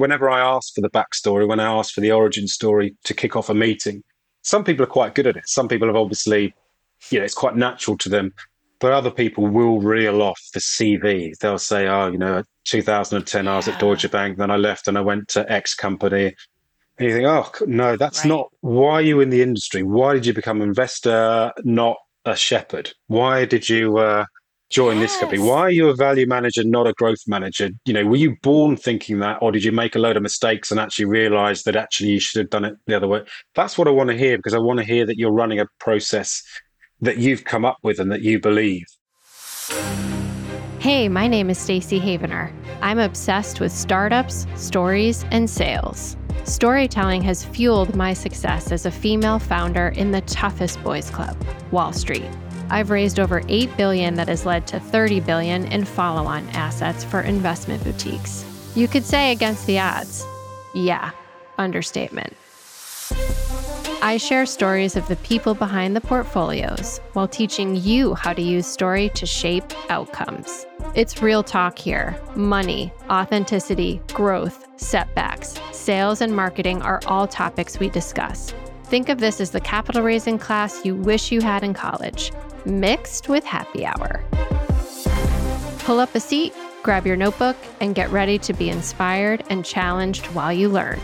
Whenever I ask for the backstory, when I ask for the origin story to kick off a meeting, some people are quite good at it. Some people have obviously, you know, it's quite natural to them. But other people will reel off the CV. They'll say, 2010, I was at Deutsche Bank, then I left and I went to X company. And you think, oh, no, that's not, why are you in the industry? Why did you become an investor, not a shepherd? Why did you join this company? Why are you a value manager, not a growth manager? You know, were you born thinking that, or did you make a load of mistakes and actually realize that actually you should have done it the other way? That's what I want to hear, because I want to hear that you're running a process that you've come up with and that you believe. Hey, my name is Stacey Havener. I'm obsessed with startups, stories, and sales. Storytelling has fueled my success as a female founder in the toughest boys club, Wall Street. I've raised over $8 billion that has led to $30 billion in follow-on assets for investment boutiques. You could say against the odds. Yeah, understatement. I share stories of the people behind the portfolios while teaching you how to use story to shape outcomes. It's real talk here. Money, authenticity, growth, setbacks, sales, and marketing are all topics we discuss. Think of this as the capital raising class you wish you had in college, mixed with happy hour. Pull up a seat, grab your notebook, and get ready to be inspired and challenged while you learn.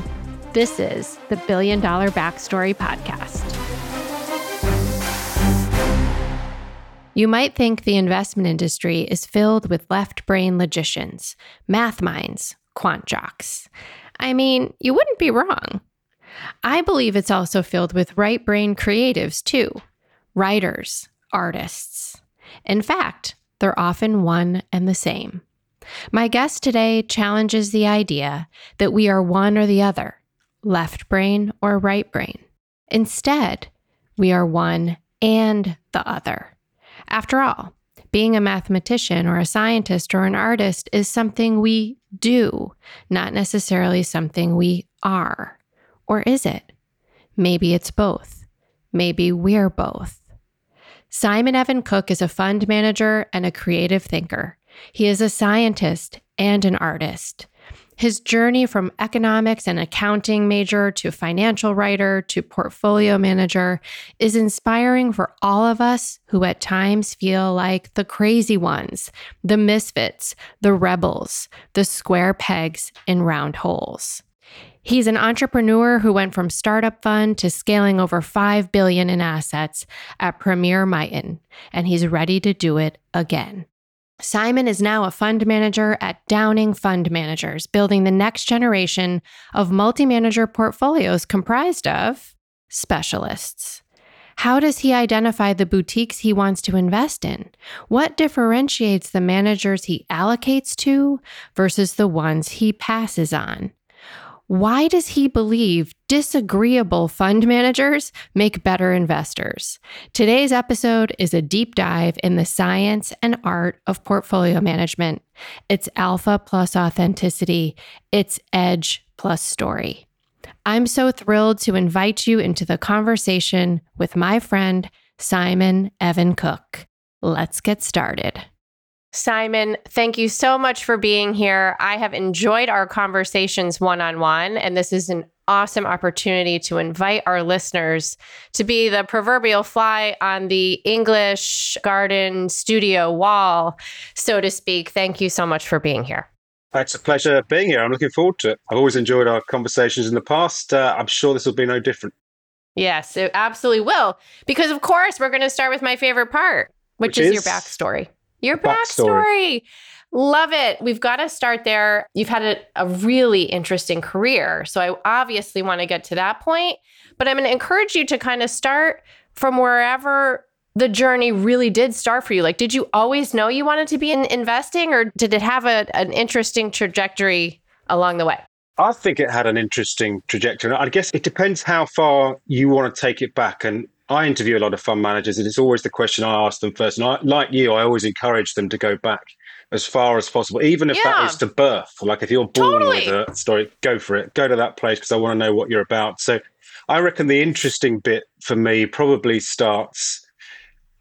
This is the Billion Dollar Backstory podcast. You might think the investment industry is filled with left-brain logicians, math minds, quant jocks. I mean, you wouldn't be wrong. I believe it's also filled with right-brain creatives too, writers, artists. In fact, they're often one and the same. My guest today challenges the idea that we are one or the other, left brain or right brain. Instead, we are one and the other. After all, being a mathematician or a scientist or an artist is something we do, not necessarily something we are. Or is it? Maybe it's both. Maybe we're both. Simon Evan-Cook is a fund manager and a creative thinker. He is a scientist and an artist. His journey from economics and accounting major to financial writer to portfolio manager is inspiring for all of us who at times feel like the crazy ones, the misfits, the rebels, the square pegs in round holes. He's an entrepreneur who went from startup fund to scaling over $5 billion in assets at Premier Miton, and he's ready to do it again. Simon is now a fund manager at Downing Fund Managers, building the next generation of multi-manager portfolios comprised of specialists. How does he identify the boutiques he wants to invest in? What differentiates the managers he allocates to versus the ones he passes on? Why does he believe disagreeable fund managers make better investors? Today's episode is a deep dive in the science and art of portfolio management. It's alpha plus authenticity. It's edge plus story. I'm so thrilled to invite you into the conversation with my friend, Simon Evan-Cook. Let's get started. Simon, thank you so much for being here. I have enjoyed our conversations one-on-one, and this is an awesome opportunity to invite our listeners to be the proverbial fly on the English garden studio wall, so to speak. Thank you so much for being here. It's a pleasure being here. I'm looking forward to it. I've always enjoyed our conversations in the past. I'm sure this will be no different. Yes, it absolutely will. Because, of course, we're going to start with my favorite part, which is your backstory. Your backstory. Love it. We've got to start there. You've had a really interesting career. So I obviously want to get to that point, but I'm going to encourage you to kind of start from wherever the journey really did start for you. Like, did you always know you wanted to be in investing, or did it have an interesting trajectory along the way? I think it had an interesting trajectory. I guess it depends how far you want to take it back. And I interview a lot of fund managers, and it's always the question I ask them first. And I always encourage them to go back as far as possible, even if that is to birth. Like, if you're born with a story, go for it. Go to that place, because I want to know what you're about. So I reckon the interesting bit for me probably starts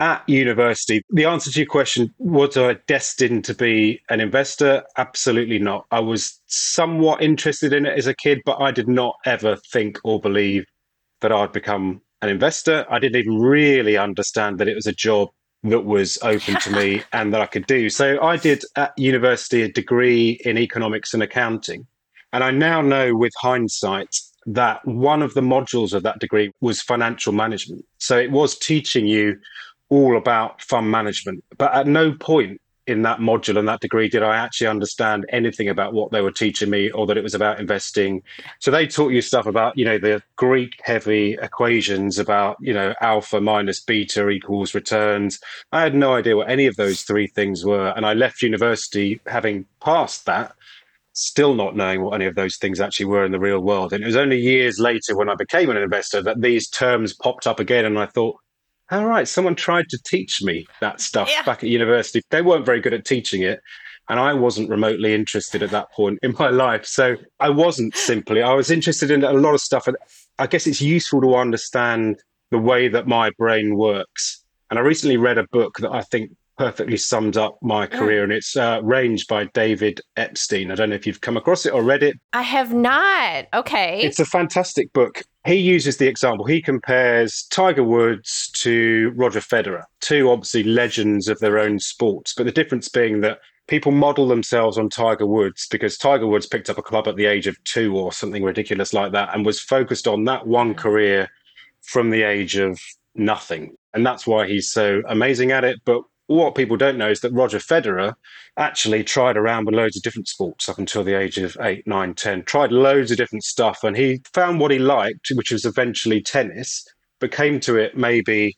At university, the answer to your question, was I destined to be an investor? Absolutely not. I was somewhat interested in it as a kid, but I did not ever think or believe that I'd become an investor. I didn't even really understand that it was a job that was open to me and that I could do. So I did at university a degree in economics and accounting. And I now know with hindsight that one of the modules of that degree was financial management. So it was teaching you all about fund management. But at no point in that module and that degree did I actually understand anything about what they were teaching me or that it was about investing. So they taught you stuff about, you know, the Greek heavy equations about, you know, alpha minus beta equals returns. I had no idea what any of those three things were. And I left university having passed that, still not knowing what any of those things actually were in the real world. And it was only years later when I became an investor that these terms popped up again. And I thought, all right, someone tried to teach me that stuff back at university. They weren't very good at teaching it. And I wasn't remotely interested at that point in my life. So I wasn't simply, I was interested in a lot of stuff. And I guess it's useful to understand the way that my brain works. And I recently read a book that I think perfectly summed up my career, and it's Range by David Epstein. I don't know if you've come across it or read it. I have not. Okay. It's a fantastic book. He uses the example. He compares Tiger Woods to Roger Federer, two obviously legends of their own sports, but the difference being that people model themselves on Tiger Woods because Tiger Woods picked up a club at the age of 2 or something ridiculous like that and was focused on that one career from the age of nothing. And that's why he's so amazing at it. But what people don't know is that Roger Federer actually tried around with loads of different sports up until the age of 8, 9, 10, tried loads of different stuff. And he found what he liked, which was eventually tennis, but came to it maybe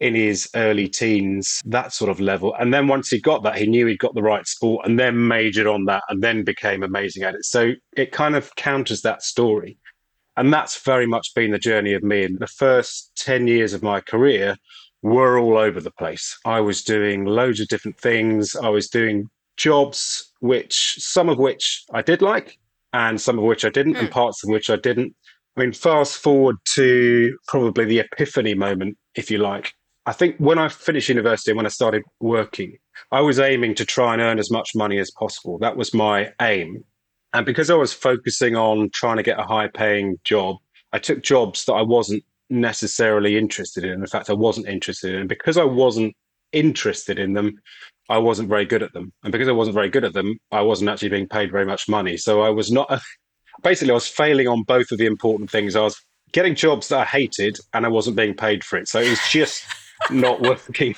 in his early teens, that sort of level. And then once he got that, he knew he'd got the right sport and then majored on that and then became amazing at it. So it kind of counters that story. And that's very much been the journey of me. In the first 10 years of my career, were all over the place. I was doing loads of different things. I was doing jobs, which some of which I did like, and some of which I didn't, and parts of which I didn't. I mean, fast forward to probably the epiphany moment, if you like. I think when I finished university and when I started working, I was aiming to try and earn as much money as possible. That was my aim. And because I was focusing on trying to get a high-paying job, I took jobs that I wasn't necessarily interested in. In fact, I wasn't interested in them. Because I wasn't interested in them, I wasn't very good at them. And because I wasn't very good at them, I wasn't actually being paid very much money. So I was not, basically, I was failing on both of the important things. I was getting jobs that I hated and I wasn't being paid for it. So it was just not working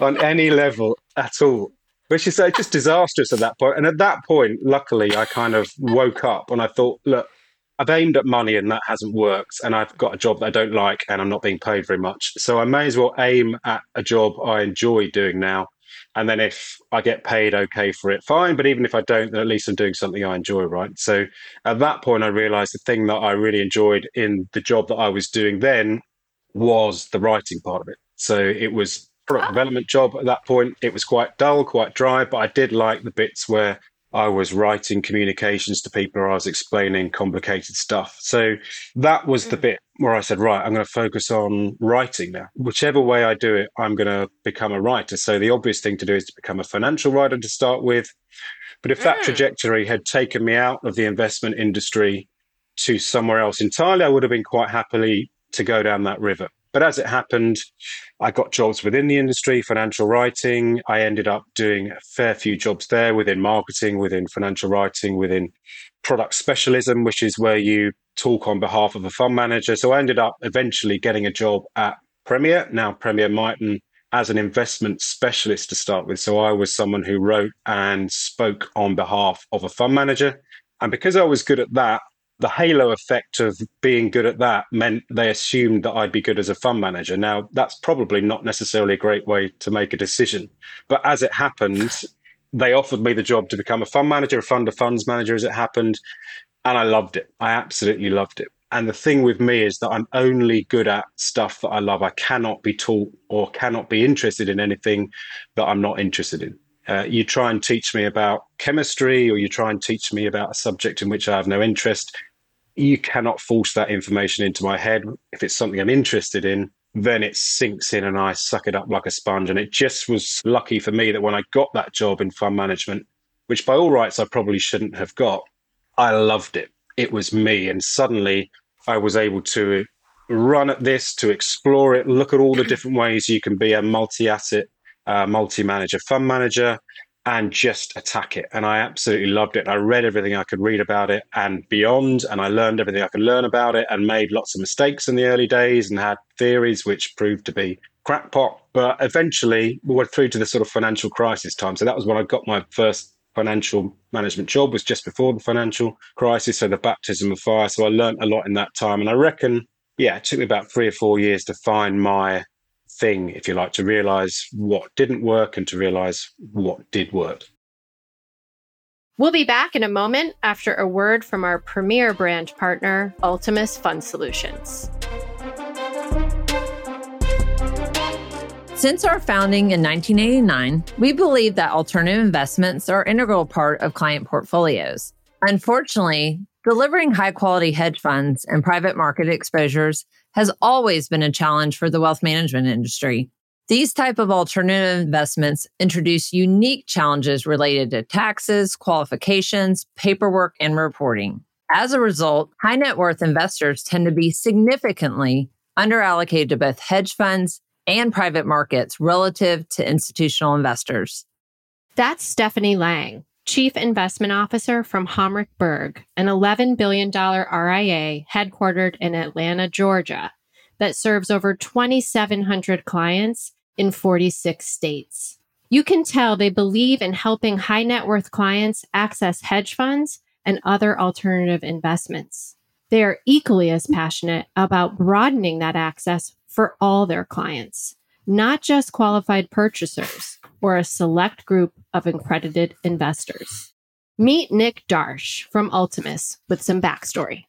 on any level at all, which is just disastrous at that point. And at that point, luckily, I kind of woke up and I thought, look, I've aimed at money and that hasn't worked, and I've got a job that I don't like and I'm not being paid very much. So I may as well aim at a job I enjoy doing now. And then if I get paid okay for it, fine. But even if I don't, then at least I'm doing something I enjoy, right? So at that point, I realized the thing that I really enjoyed in the job that I was doing then was the writing part of it. So it was product development job at that point. It was quite dull, quite dry, but I did like the bits where I was writing communications to people or I was explaining complicated stuff. So that was the bit where I said, right, I'm going to focus on writing now. Whichever way I do it, I'm going to become a writer. So the obvious thing to do is to become a financial writer to start with. But if that trajectory had taken me out of the investment industry to somewhere else entirely, I would have been quite happily to go down that river. But as it happened, I got jobs within the industry, financial writing. I ended up doing a fair few jobs there within marketing, within financial writing, within product specialism, which is where you talk on behalf of a fund manager. So I ended up eventually getting a job at Premier, now Premier Miton, as an investment specialist to start with. So I was someone who wrote and spoke on behalf of a fund manager. And because I was good at that, the halo effect of being good at that meant they assumed that I'd be good as a fund manager. Now, that's probably not necessarily a great way to make a decision. But as it happened, they offered me the job to become a fund manager, a fund of funds manager as it happened. And I loved it. I absolutely loved it. And the thing with me is that I'm only good at stuff that I love. I cannot be taught or cannot be interested in anything that I'm not interested in. You try and teach me about chemistry or you try and teach me about a subject in which I have no interest. You cannot force that information into my head. If it's something I'm interested in, then it sinks in and I suck it up like a sponge. And it just was lucky for me that when I got that job in fund management, which by all rights I probably shouldn't have got, I loved it. It was me. And suddenly I was able to run at this, to explore it, look at all the different ways you can be a multi-asset, multi-manager fund manager, and just attack it. And I absolutely loved it. I read everything I could read about it and beyond, and I learned everything I could learn about it and made lots of mistakes in the early days and had theories which proved to be crackpot. But eventually we went through to the sort of financial crisis time. So that was when I got my first financial management job, was just before the financial crisis, so the baptism of fire. So I learned a lot in that time. And I reckon, yeah, it took me about 3 or 4 years to find my thing, if you like, to realize what didn't work and to realize what did work. We'll be back in a moment after a word from our premier brand partner, Ultimus Fund Solutions. Since our founding in 1989, we believe that alternative investments are an integral part of client portfolios. Unfortunately, delivering high-quality hedge funds and private market exposures has always been a challenge for the wealth management industry. These type of alternative investments introduce unique challenges related to taxes, qualifications, paperwork, and reporting. As a result, high net worth investors tend to be significantly underallocated to both hedge funds and private markets relative to institutional investors. That's Stephanie Lang, Chief Investment Officer from Homrich Berg, an $11 billion RIA headquartered in Atlanta, Georgia, that serves over 2,700 clients in 46 states. You can tell they believe in helping high net worth clients access hedge funds and other alternative investments. They are equally as passionate about broadening that access for all their clients, not just qualified purchasers or a select group of accredited investors. Meet Nick Darsh from Ultimus with some backstory.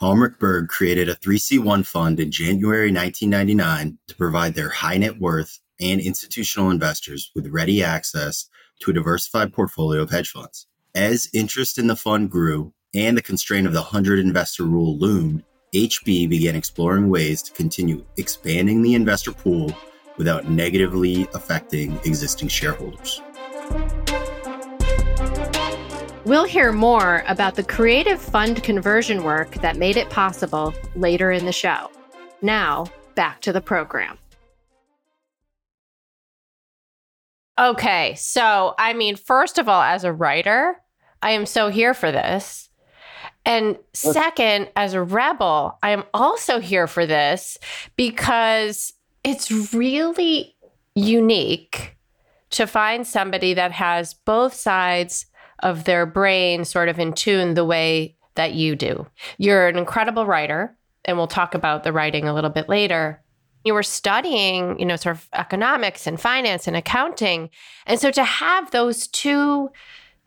Homrich Berg created a 3C1 fund in January 1999 to provide their high net worth and institutional investors with ready access to a diversified portfolio of hedge funds. As interest in the fund grew and the constraint of the 100 investor rule loomed, HB began exploring ways to continue expanding the investor pool without negatively affecting existing shareholders. We'll hear more about the creative fund conversion work that made it possible later in the show. Now, back to the program. Okay, so, I mean, first of all, as a writer, I am so here for this. And second, as a rebel, I am also here for this because it's really unique to find somebody that has both sides of their brain sort of in tune the way that you do. You're an incredible writer, and we'll talk about the writing a little bit later. You were studying, you know, sort of economics and finance and accounting. And so to have those two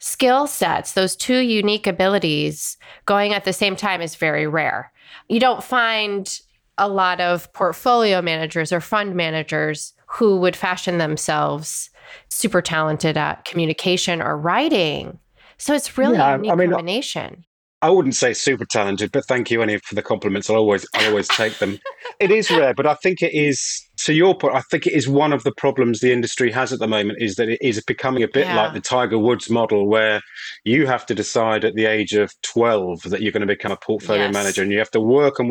skill sets, those two unique abilities going at the same time is very rare. You don't find a lot of portfolio managers or fund managers who would fashion themselves super talented at communication or writing. So it's really a unique combination. I wouldn't say super talented, but thank you, Annie, for the compliments. I'll always take them. It is rare, but I think it is, to your point, I think it is one of the problems the industry has at the moment is that it is becoming a bit like the Tiger Woods model, where you have to decide at the age of 12 that you're going to become a portfolio manager, and you have to work at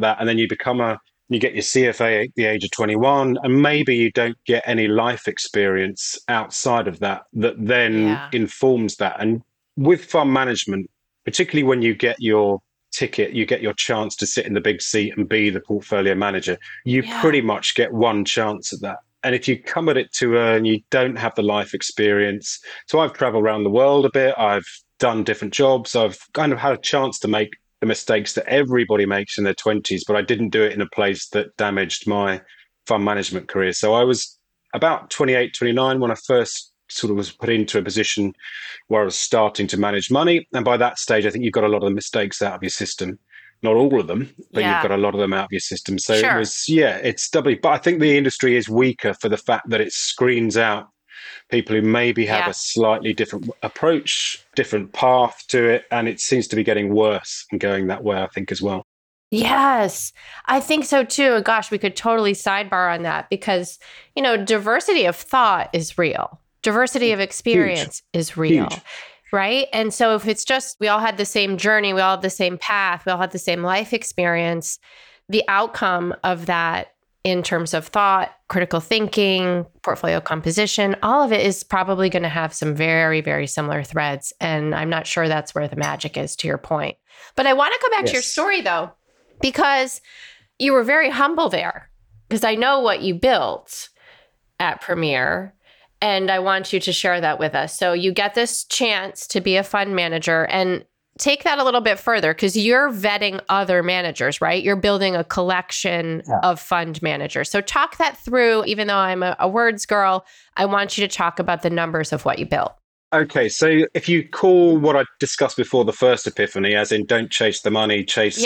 that, and then you become you get your CFA at the age of 21, and maybe you don't get any life experience outside of that then informs that. And with fund management, particularly when you get your ticket, you get your chance to sit in the big seat and be the portfolio manager. You pretty much get one chance at that. And if you come at it too early and you don't have the life experience. So I've traveled around the world a bit. I've done different jobs. I've kind of had a chance to make the mistakes that everybody makes in their 20s, but I didn't do it in a place that damaged my fund management career. So I was about 28, 29 when I first sort of was put into a position where I was starting to manage money. And by that stage, I think you've got a lot of the mistakes out of your system. Not all of them, but you've got a lot of them out of your system. So it was, it's doubly. But I think the industry is weaker for the fact that it screens out people who maybe have a slightly different approach, different path to it. And it seems to be getting worse and going that way, I think, as well. Yes, I think so too. Gosh, we could totally sidebar on that because, you know, diversity of thought is real. Diversity of experience is real. Huge. Right? And so if it's just, we all had the same journey, we all had the same path, we all had the same life experience, the outcome of that in terms of thought, critical thinking, portfolio composition, all of it is probably going to have some very, very similar threads. And I'm not sure that's where the magic is, to your point. But I want to go back to your story though, because you were very humble there, because I know what you built at Premier. And I want you to share that with us. So you get this chance to be a fund manager, and take that a little bit further, because you're vetting other managers, right? You're building a collection of fund managers. So talk that through. Even though I'm a words girl, I want you to talk about the numbers of what you built. Okay. So if you call what I discussed before the first epiphany, as in don't chase the money, chase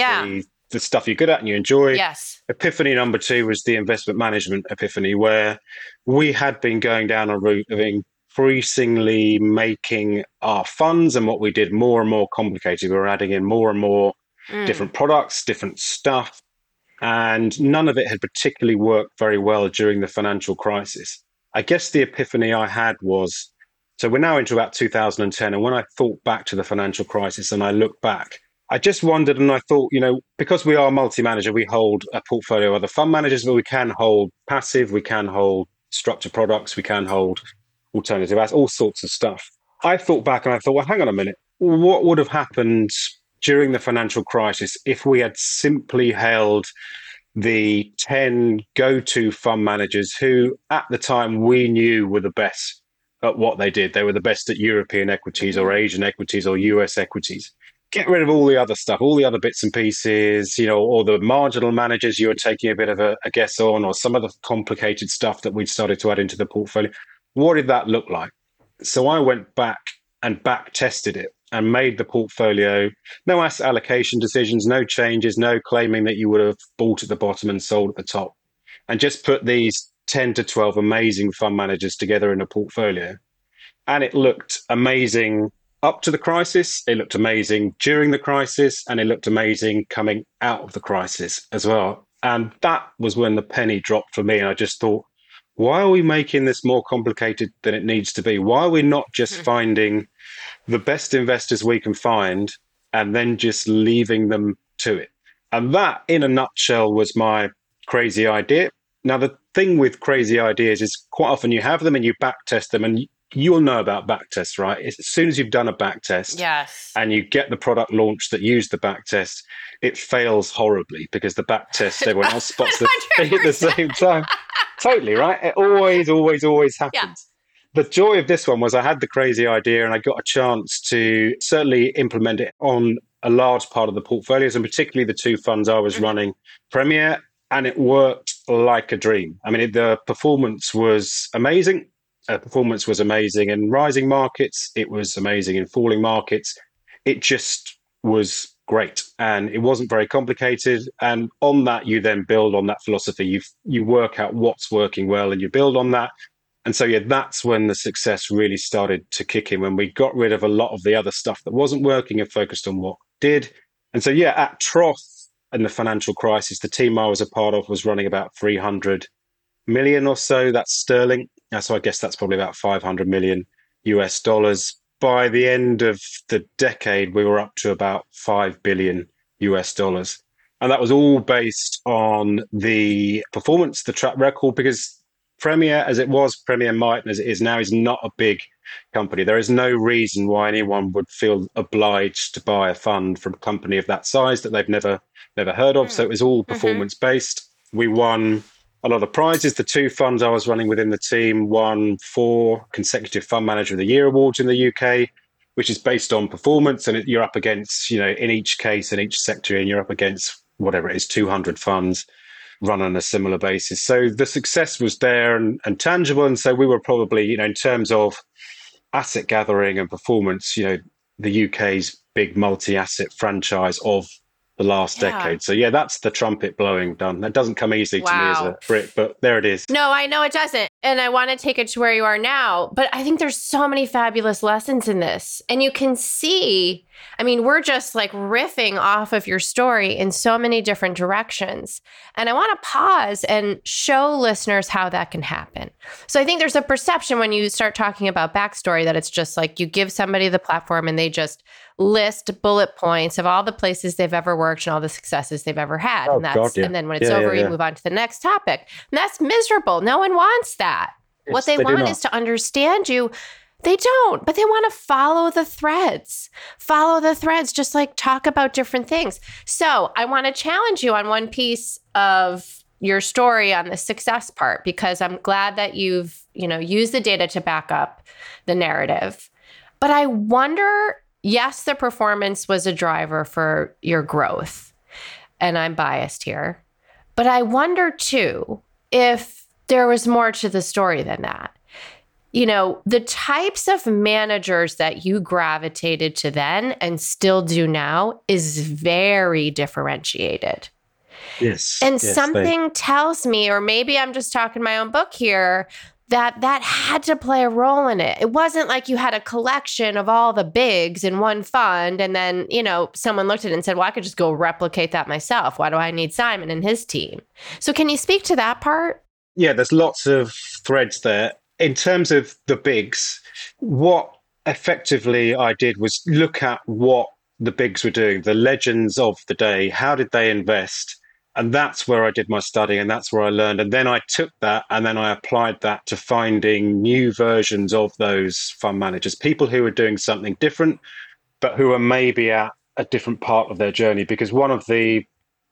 the stuff you're good at and you enjoy. Yes. Epiphany number two was the investment management epiphany, where we had been going down a route of increasingly making our funds and what we did more and more complicated. We were adding in more and more different products, different stuff, and none of it had particularly worked very well during the financial crisis. I guess the epiphany I had was, so we're now into about 2010, and when I thought back to the financial crisis and I look back, I just wondered, and I thought, you know, because we are multi-manager, we hold a portfolio of other fund managers, but we can hold passive, we can hold structured products, we can hold alternative assets, all sorts of stuff. I thought back and I thought, well, hang on a minute. What would have happened during the financial crisis if we had simply held the 10 go-to fund managers who at the time we knew were the best at what they did? They were the best at European equities or Asian equities or US equities. Get rid of all the other stuff, all the other bits and pieces, you know, or the marginal managers you were taking a bit of a guess on, or some of the complicated stuff that we'd started to add into the portfolio. What did that look like? So I went back and back tested it and made the portfolio, no asset allocation decisions, no changes, no claiming that you would have bought at the bottom and sold at the top, and just put these 10 to 12 amazing fund managers together in a portfolio. And it looked amazing up to the crisis, it looked amazing during the crisis, and it looked amazing coming out of the crisis as well. And that was when the penny dropped for me, and I just thought, why are we making this more complicated than it needs to be? Why are we not just finding the best investors we can find and then just leaving them to it? And that, in a nutshell, was my crazy idea. Now, the thing with crazy ideas is quite often you have them and you backtest them, and you'll know about backtests, right? As soon as you've done a backtest and you get the product launch that used the backtest, it fails horribly because the backtest, everyone else spots the thing at the same time. Totally, right? It always happens. Yeah. The joy of this one was I had the crazy idea and I got a chance to certainly implement it on a large part of the portfolios, and particularly the two funds I was running, Premier, and it worked like a dream. I mean, the performance was amazing. Performance was amazing in rising markets. It was amazing in falling markets. It just was great, and it wasn't very complicated. And on that, you then build on that philosophy. You work out what's working well, and you build on that. And so, that's when the success really started to kick in, when we got rid of a lot of the other stuff that wasn't working and focused on what did. And so, at trough in the financial crisis, the team I was a part of was running about 300 million or so. That's sterling. So I guess that's probably about $500 million. By the end of the decade, we were up to about $5 billion. And that was all based on the performance, the track record, because Premier, as it was, Premier Miton, as it is now, is not a big company. There is no reason why anyone would feel obliged to buy a fund from a company of that size that they've never heard of. So it was all performance-based. We won a lot of prizes. The two funds I was running within the team won 4 consecutive Fund Manager of the Year awards in the UK, which is based on performance. And you're up against, in each case, in each sector, and you're up against whatever it is, 200 funds run on a similar basis. So the success was there and tangible. And so we were probably, in terms of asset gathering and performance, the UK's big multi-asset franchise of the last decade. So that's the trumpet blowing done. That doesn't come easy to me as a Brit, but there it is. No, I know it doesn't. And I want to take it to where you are now, but I think there's so many fabulous lessons in this. And you can see I mean, we're just like riffing off of your story in so many different directions. And I want to pause and show listeners how that can happen. So I think there's a perception when you start talking about backstory that it's just like you give somebody the platform and they just list bullet points of all the places they've ever worked and all the successes they've ever had. Oh, and that's God, yeah. And then when it's over, you move on to the next topic. And that's miserable. No one wants that. Yes, what they want is to understand you. They don't, but they want to follow the threads. Follow the threads, just like talk about different things. So I want to challenge you on one piece of your story on the success part, because I'm glad that you've, you know, used the data to back up the narrative. But I wonder, yes, the performance was a driver for your growth, and I'm biased here, but I wonder too, if there was more to the story than that. You know, the types of managers that you gravitated to then and still do now is very differentiated. Yes. And yes, something tells me, or maybe I'm just talking my own book here, that had to play a role in it. It wasn't like you had a collection of all the bigs in one fund and then, you know, someone looked at it and said, well, I could just go replicate that myself. Why do I need Simon and his team? So can you speak to that part? Yeah, there's lots of threads there. In terms of the bigs, what effectively I did was look at what the bigs were doing, the legends of the day, how did they invest? And that's where I did my study and that's where I learned. And then I took that and then I applied that to finding new versions of those fund managers, people who are doing something different, but who are maybe at a different part of their journey. Because one of the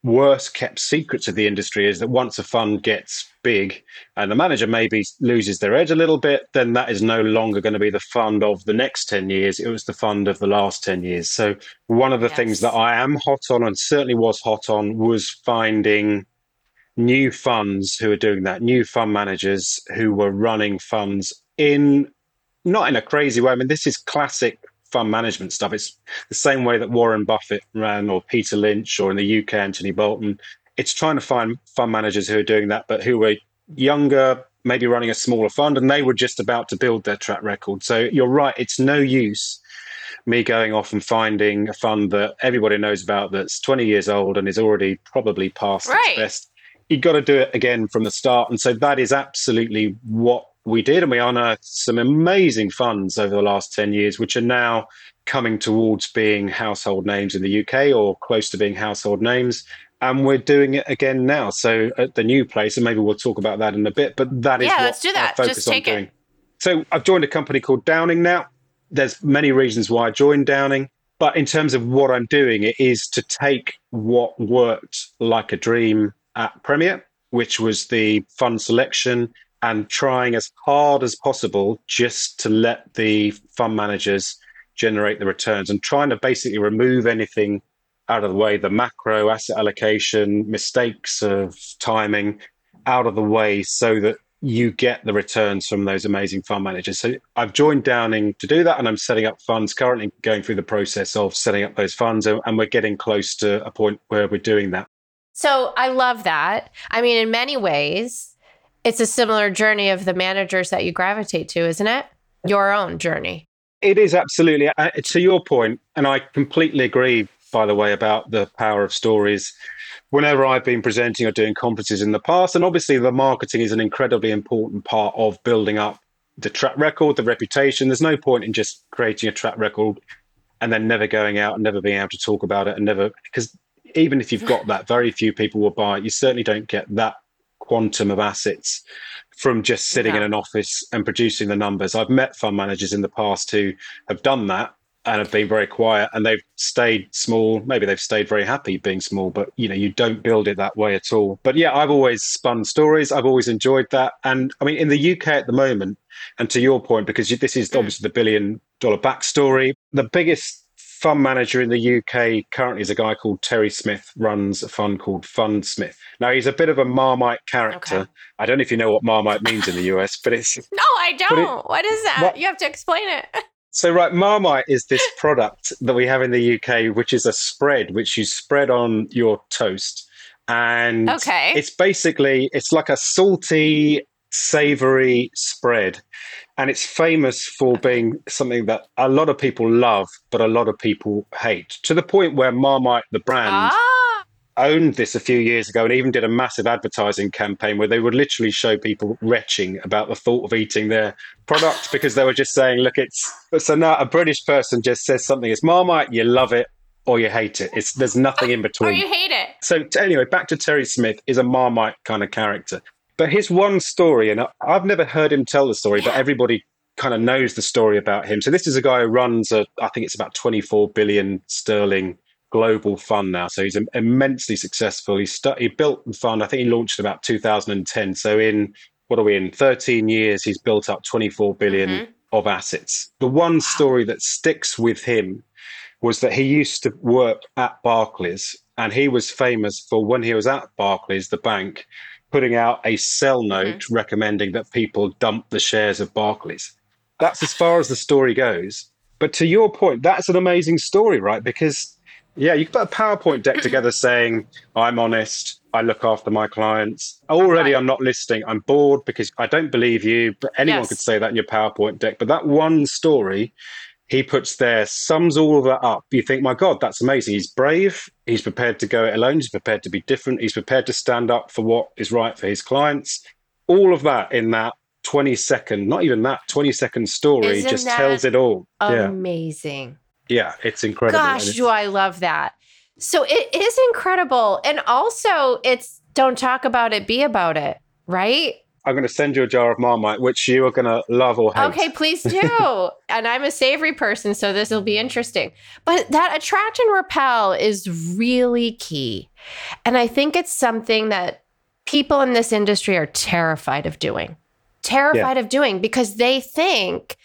worst kept secrets of the industry is that once a fund gets big and the manager maybe loses their edge a little bit, then that is no longer going to be the fund of the next 10 years. It was the fund of the last 10 years. So one of the things that I am hot on and certainly was hot on was finding new funds who are doing that, new fund managers who were running funds in, not in a crazy way. I mean, this is classic fund management stuff. It's the same way that Warren Buffett ran, or Peter Lynch, or in the UK, Anthony Bolton. It's trying to find fund managers who are doing that, but who were younger, maybe running a smaller fund, and they were just about to build their track record. So you're right. It's no use me going off and finding a fund that everybody knows about that's 20 years old and is already probably past its best. You've got to do it again from the start. And so that is absolutely what we did, and we unearthed some amazing funds over the last 10 years, which are now coming towards being household names in the UK or close to being household names. And we're doing it again now. So at the new place, and maybe we'll talk about that in a bit, but that is what let's do that. I focus Just take on doing. It. So I've joined a company called Downing now. There's many reasons why I joined Downing. But in terms of what I'm doing, it is to take what worked like a dream at Premier, which was the fund selection, and trying as hard as possible just to let the fund managers generate the returns, and trying to basically remove anything out of the way, the macro asset allocation, mistakes of timing out of the way, so that you get the returns from those amazing fund managers. So I've joined Downing to do that, and I'm setting up funds, currently going through the process of setting up those funds, and we're getting close to a point where we're doing that. So I love that. I mean, in many ways, it's a similar journey of the managers that you gravitate to, isn't it? Your own journey. It is, absolutely. To your point, and I completely agree, by the way, about the power of stories. Whenever I've been presenting or doing conferences in the past, and obviously the marketing is an incredibly important part of building up the track record, the reputation. There's no point in just creating a track record and then never going out and never being able to talk about it, and never, because even if you've got that, very few people will buy it. You certainly don't get that quantum of assets from just sitting in an office and producing the numbers. I've met fund managers in the past who have done that and have been very quiet, and they've stayed small. Maybe they've stayed very happy being small, but you know, you don't build it that way at all. But yeah, I've always spun stories. I've always enjoyed that. And I mean, in the UK at the moment, and to your point, because this is obviously the $billion backstory, the biggest fund manager in the UK currently is a guy called Terry Smith, runs a fund called Fundsmith. Now, he's a bit of a Marmite character. Okay. I don't know if you know what Marmite means in the US, but it's... No, I don't. What is that? What? You have to explain it. So, right, Marmite is this product that we have in the UK, which is a spread, which you spread on your toast. And it's basically, it's like a salty savory spread. And it's famous for being something that a lot of people love, but a lot of people hate, to the point where Marmite, the brand, owned this a few years ago and even did a massive advertising campaign where they would literally show people retching about the thought of eating their product because they were just saying, look, it's... So now a British person just says something, it's Marmite, you love it or you hate it. It's, there's nothing in between. Or you hate it. So anyway, back to Terry Smith, is a Marmite kind of character. But his one story, and I've never heard him tell the story, but everybody kind of knows the story about him. So this is a guy who runs a, I think it's about 24 billion sterling global fund now. So he's immensely successful. He built the fund, I think he launched in about 2010. So in, what are we in, 13 years, he's built up 24 billion of assets. The one story that sticks with him was that he used to work at Barclays, and he was famous for, when he was at Barclays, the bank, putting out a sell note recommending that people dump the shares of Barclays. That's as far as the story goes. But to your point, that's an amazing story, right? Because yeah, you can put a PowerPoint deck together saying, I'm honest, I look after my clients. Already I'm not listening, I'm bored because I don't believe you. But anyone could say that in your PowerPoint deck. But that one story he puts there sums all of that up. You think, my God, that's amazing. He's brave. He's prepared to go it alone. He's prepared to be different. He's prepared to stand up for what is right for his clients. All of that in that 20-second, not even that 20-second story. Isn't just tells it all. Amazing. Yeah. Yeah, it's incredible. Gosh, do I love that. So it is incredible. And also it's don't talk about it, be about it, right? I'm going to send you a jar of Marmite, which you are going to love or hate. Okay, please do. And I'm a savory person, so this will be interesting. But that attract and repel is really key. And I think it's something that people in this industry are terrified of doing. Because they think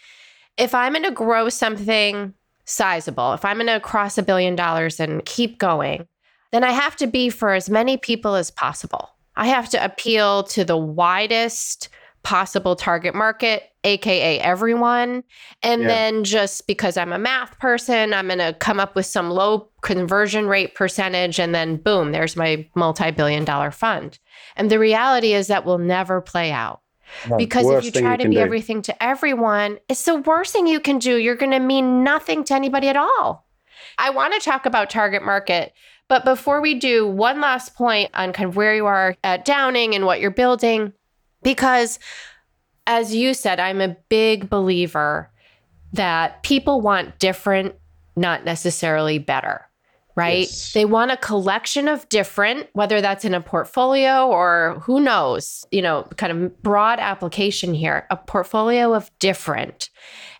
if I'm going to grow something sizable, if I'm going to cross $1 billion and keep going, then I have to be for as many people as possible. I have to appeal to the widest possible target market, AKA everyone. And then just because I'm a math person, I'm going to come up with some low conversion rate percentage and then boom, there's my multi-billion dollar fund. And the reality is that will never play out. Because if you try to be everything to everyone, it's the worst thing you can do. You're going to mean nothing to anybody at all. I want to talk about target market, but before we do, one last point on kind of where you are at Downing and what you're building, because as you said, I'm a big believer that people want different, not necessarily better. Right? Yes. They want a collection of different, whether that's in a portfolio or who knows, you know, kind of broad application here, a portfolio of different.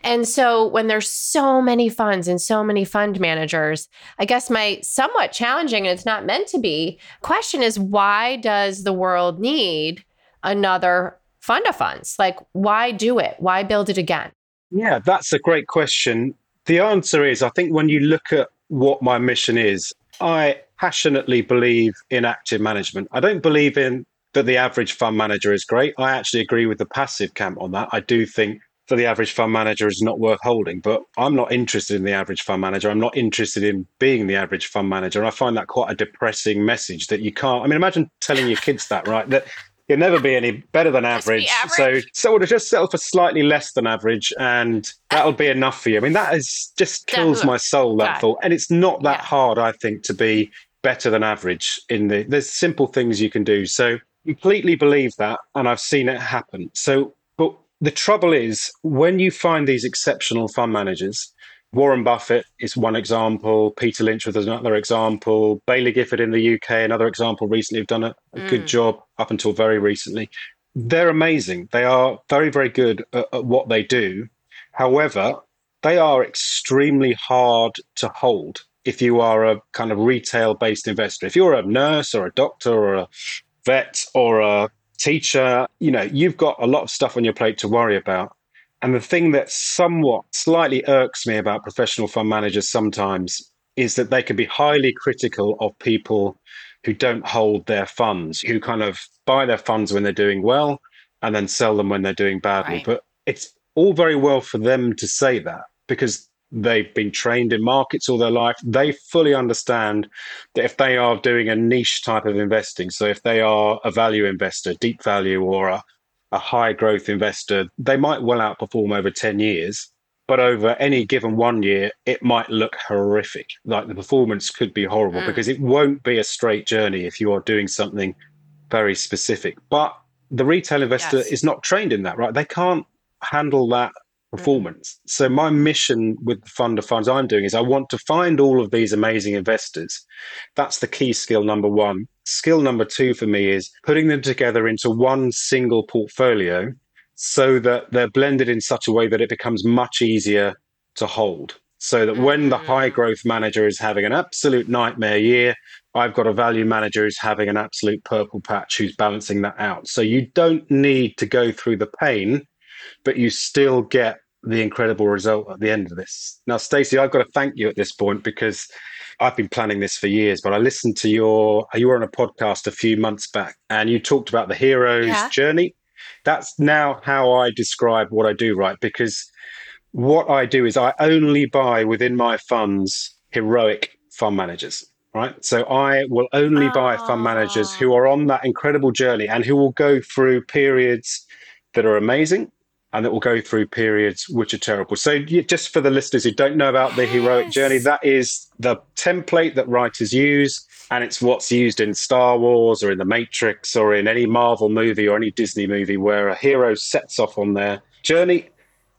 And so when there's so many funds and so many fund managers, I guess my somewhat challenging, and it's not meant to be, question is, why does the world need another fund of funds? Like, why do it? Why build it again? Yeah, that's a great question. The answer is, I think when you look at what my mission is, I passionately believe in active management. I don't believe in that the average fund manager is great. I actually agree with the passive camp on that. I do think that the average fund manager is not worth holding, but I'm not interested in the average fund manager. I'm not interested in being the average fund manager. And I find that quite a depressing message that you can't, I mean, imagine telling your kids that, right? That you'll never be any better than average. So just settle for slightly less than average and that'll be enough for you. I mean, that is just kills my soul, that thought. And it's not that hard, I think, to be better than average. There's simple things you can do. So completely believe that. And I've seen it happen. So, but the trouble is when you find these exceptional fund managers, Warren Buffett is one example. Peter Lynch was another example. Bailey Gifford in the UK, another example recently, have done a good job up until very recently. They're amazing. They are very, very good at what they do. However, they are extremely hard to hold if you are a kind of retail-based investor. If you're a nurse or a doctor or a vet or a teacher, you know, you've got a lot of stuff on your plate to worry about. And the thing that somewhat slightly irks me about professional fund managers sometimes is that they can be highly critical of people who don't hold their funds, who kind of buy their funds when they're doing well and then sell them when they're doing badly. Right. But it's all very well for them to say that because they've been trained in markets all their life. They fully understand that if they are doing a niche type of investing, so if they are a value investor, deep value or a a high growth investor, they might well outperform over 10 years, but over any given 1 year, it might look horrific. Like the performance could be horrible because it won't be a straight journey if you are doing something very specific. But the retail investor is not trained in that, right? They can't handle that performance. So my mission with the fund of funds I'm doing is I want to find all of these amazing investors. That's the key skill number one. Skill number two for me is putting them together into one single portfolio so that they're blended in such a way that it becomes much easier to hold. So that when the high growth manager is having an absolute nightmare year, I've got a value manager who's having an absolute purple patch who's balancing that out. So you don't need to go through the pain, but you still get the incredible result at the end of this. Now, Stacey, I've got to thank you at this point because I've been planning this for years, but I listened to you were on a podcast a few months back and you talked about the hero's journey. That's now how I describe what I do, right? Because what I do is I only buy within my funds heroic fund managers, right? So I will only buy fund managers who are on that incredible journey and who will go through periods that are amazing and that will go through periods which are terrible. So just for the listeners who don't know about the heroic journey, that is the template that writers use, and it's what's used in Star Wars or in The Matrix or in any Marvel movie or any Disney movie where a hero sets off on their journey,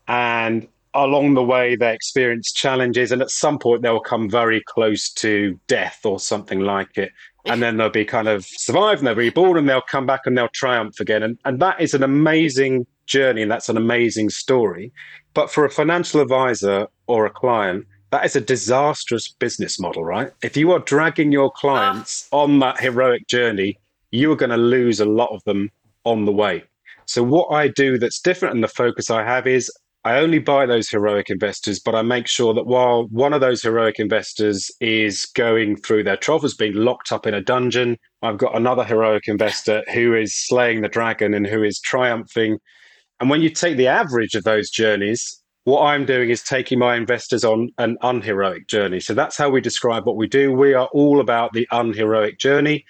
and along the way they experience challenges, and at some point they'll come very close to death or something like it. And then they'll be kind of survived and they'll be born and they'll come back and they'll triumph again. And that is an amazing journey and that's an amazing story. But for a financial advisor or a client, that is a disastrous business model, right? If you are dragging your clients on that heroic journey, you are going to lose a lot of them on the way. So what I do that's different and the focus I have is I only buy those heroic investors, but I make sure that while one of those heroic investors is going through their trough, has been locked up in a dungeon, I've got another heroic investor who is slaying the dragon and who is triumphing. And when you take the average of those journeys, what I'm doing is taking my investors on an unheroic journey. So that's how we describe what we do. We are all about the unheroic journey,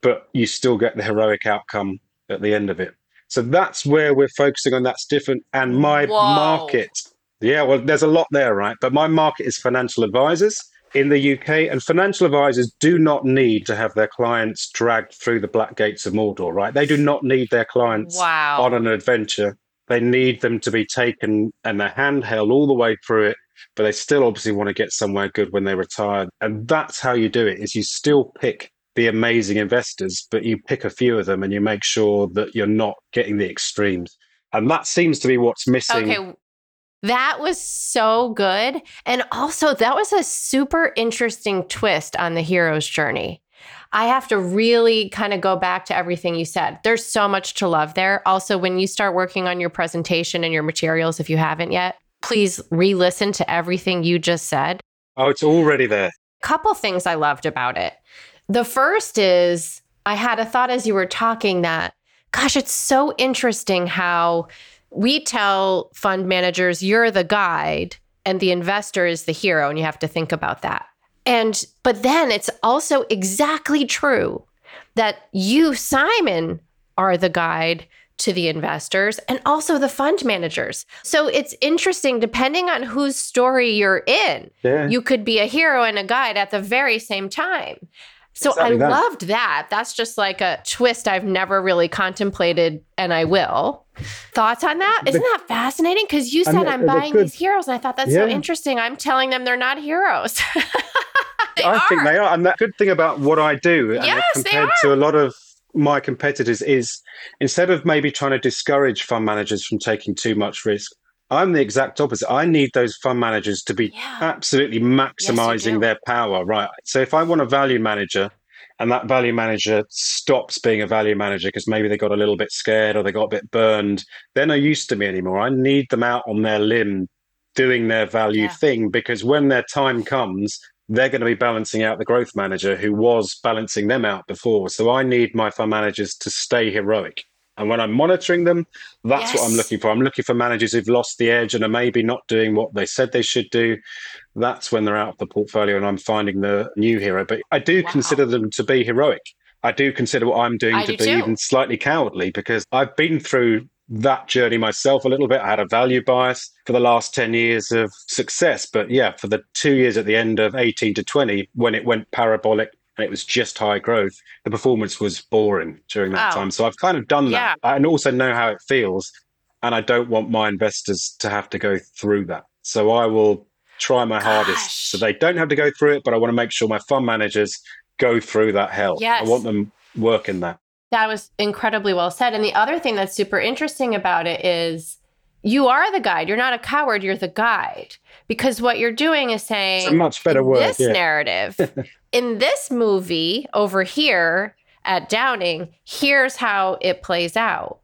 but you still get the heroic outcome at the end of it. So that's where we're focusing on. That's different. And my market, there's a lot there, right? But my market is financial advisors in the UK. And financial advisors do not need to have their clients dragged through the black gates of Mordor, right? They do not need their clients on an adventure. They need them to be taken and they're handheld all the way through it. But they still obviously want to get somewhere good when they retire. And that's how you do it, is you still pick the amazing investors, but you pick a few of them and you make sure that you're not getting the extremes. And that seems to be what's missing. Okay, that was so good. And also that was a super interesting twist on the hero's journey. I have to really kind of go back to everything you said. There's so much to love there. Also, when you start working on your presentation and your materials, if you haven't yet, please re-listen to everything you just said. Oh, it's already there. A couple things I loved about it. The first is, I had a thought as you were talking that, gosh, it's so interesting how we tell fund managers, you're the guide and the investor is the hero, and you have to think about that. But then it's also exactly true that you, Simon, are the guide to the investors and also the fund managers. So it's interesting, depending on whose story you're in, you could be a hero and a guide at the very same time. So exactly. I loved that. That's just like a twist I've never really contemplated, and I will. Thoughts on that? Isn't that fascinating? Because you said I'm buying these heroes, and I thought that's so interesting. I'm telling them they're not heroes. I think they are. And the good thing about what I do, compared to a lot of my competitors, is instead of maybe trying to discourage fund managers from taking too much risk, I'm the exact opposite. I need those fund managers to be absolutely maximizing their power, right? So if I want a value manager and that value manager stops being a value manager because maybe they got a little bit scared or they got a bit burned, they're not used to me anymore. I need them out on their limb doing their value thing, because when their time comes, they're going to be balancing out the growth manager who was balancing them out before. So I need my fund managers to stay heroic. And when I'm monitoring them, that's what I'm looking for. I'm looking for managers who've lost the edge and are maybe not doing what they said they should do. That's when they're out of the portfolio and I'm finding the new hero. But I do consider them to be heroic. I do consider what I'm doing to be even slightly cowardly, because I've been through that journey myself a little bit. I had a value bias for the last 10 years of success. But yeah, for the 2 years at the end of 18 to 20, when it went parabolic and it was just high growth, the performance was boring during that time. So I've kind of done that. Yeah. And also know how it feels. And I don't want my investors to have to go through that. So I will try my hardest so they don't have to go through it, but I want to make sure my fund managers go through that hell. Yes. I want them working that. That was incredibly well said. And the other thing that's super interesting about it is you are the guide. You're not a coward. You're the guide. Because what you're doing is saying, it's a much better word, this narrative, in this movie over here at Downing, here's how it plays out.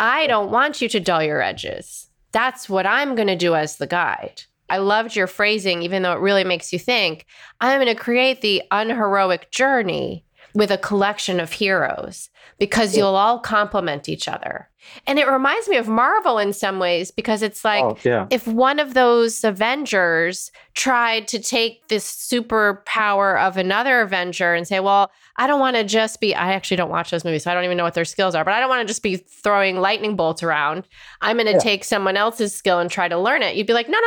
I don't want you to dull your edges. That's what I'm going to do as the guide. I loved your phrasing, even though it really makes you think. I'm going to create the unheroic journey with a collection of heroes because you'll all complement each other. And it reminds me of Marvel in some ways, because it's like if one of those Avengers tried to take this superpower of another Avenger and say, well, I don't want to just be, I actually don't watch those movies, so I don't even know what their skills are, but I don't want to just be throwing lightning bolts around. I'm going to take someone else's skill and try to learn it. You'd be like, no.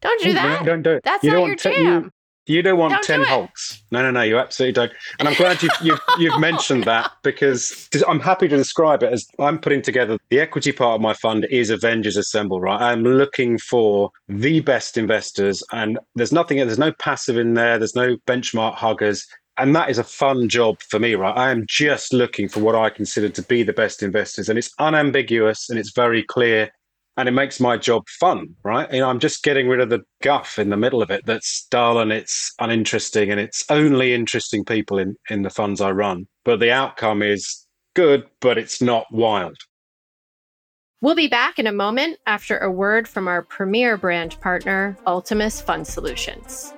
Don't do that. No, don't do it. That's you not your jam. You don't want 10 Hulks. No, you absolutely don't. And I'm glad you've mentioned that, because I'm happy to describe it as I'm putting together the equity part of my fund is Avengers Assemble, right? I'm looking for the best investors, and there's no passive in there. There's no benchmark huggers. And that is a fun job for me, right? I am just looking for what I consider to be the best investors, and it's unambiguous and it's very clear. And it makes my job fun, right? You know, I'm just getting rid of the guff in the middle of it that's dull and it's uninteresting, and it's only interesting people in the funds I run. But the outcome is good, but it's not wild. We'll be back in a moment after a word from our premier brand partner, Ultimus Fund Solutions.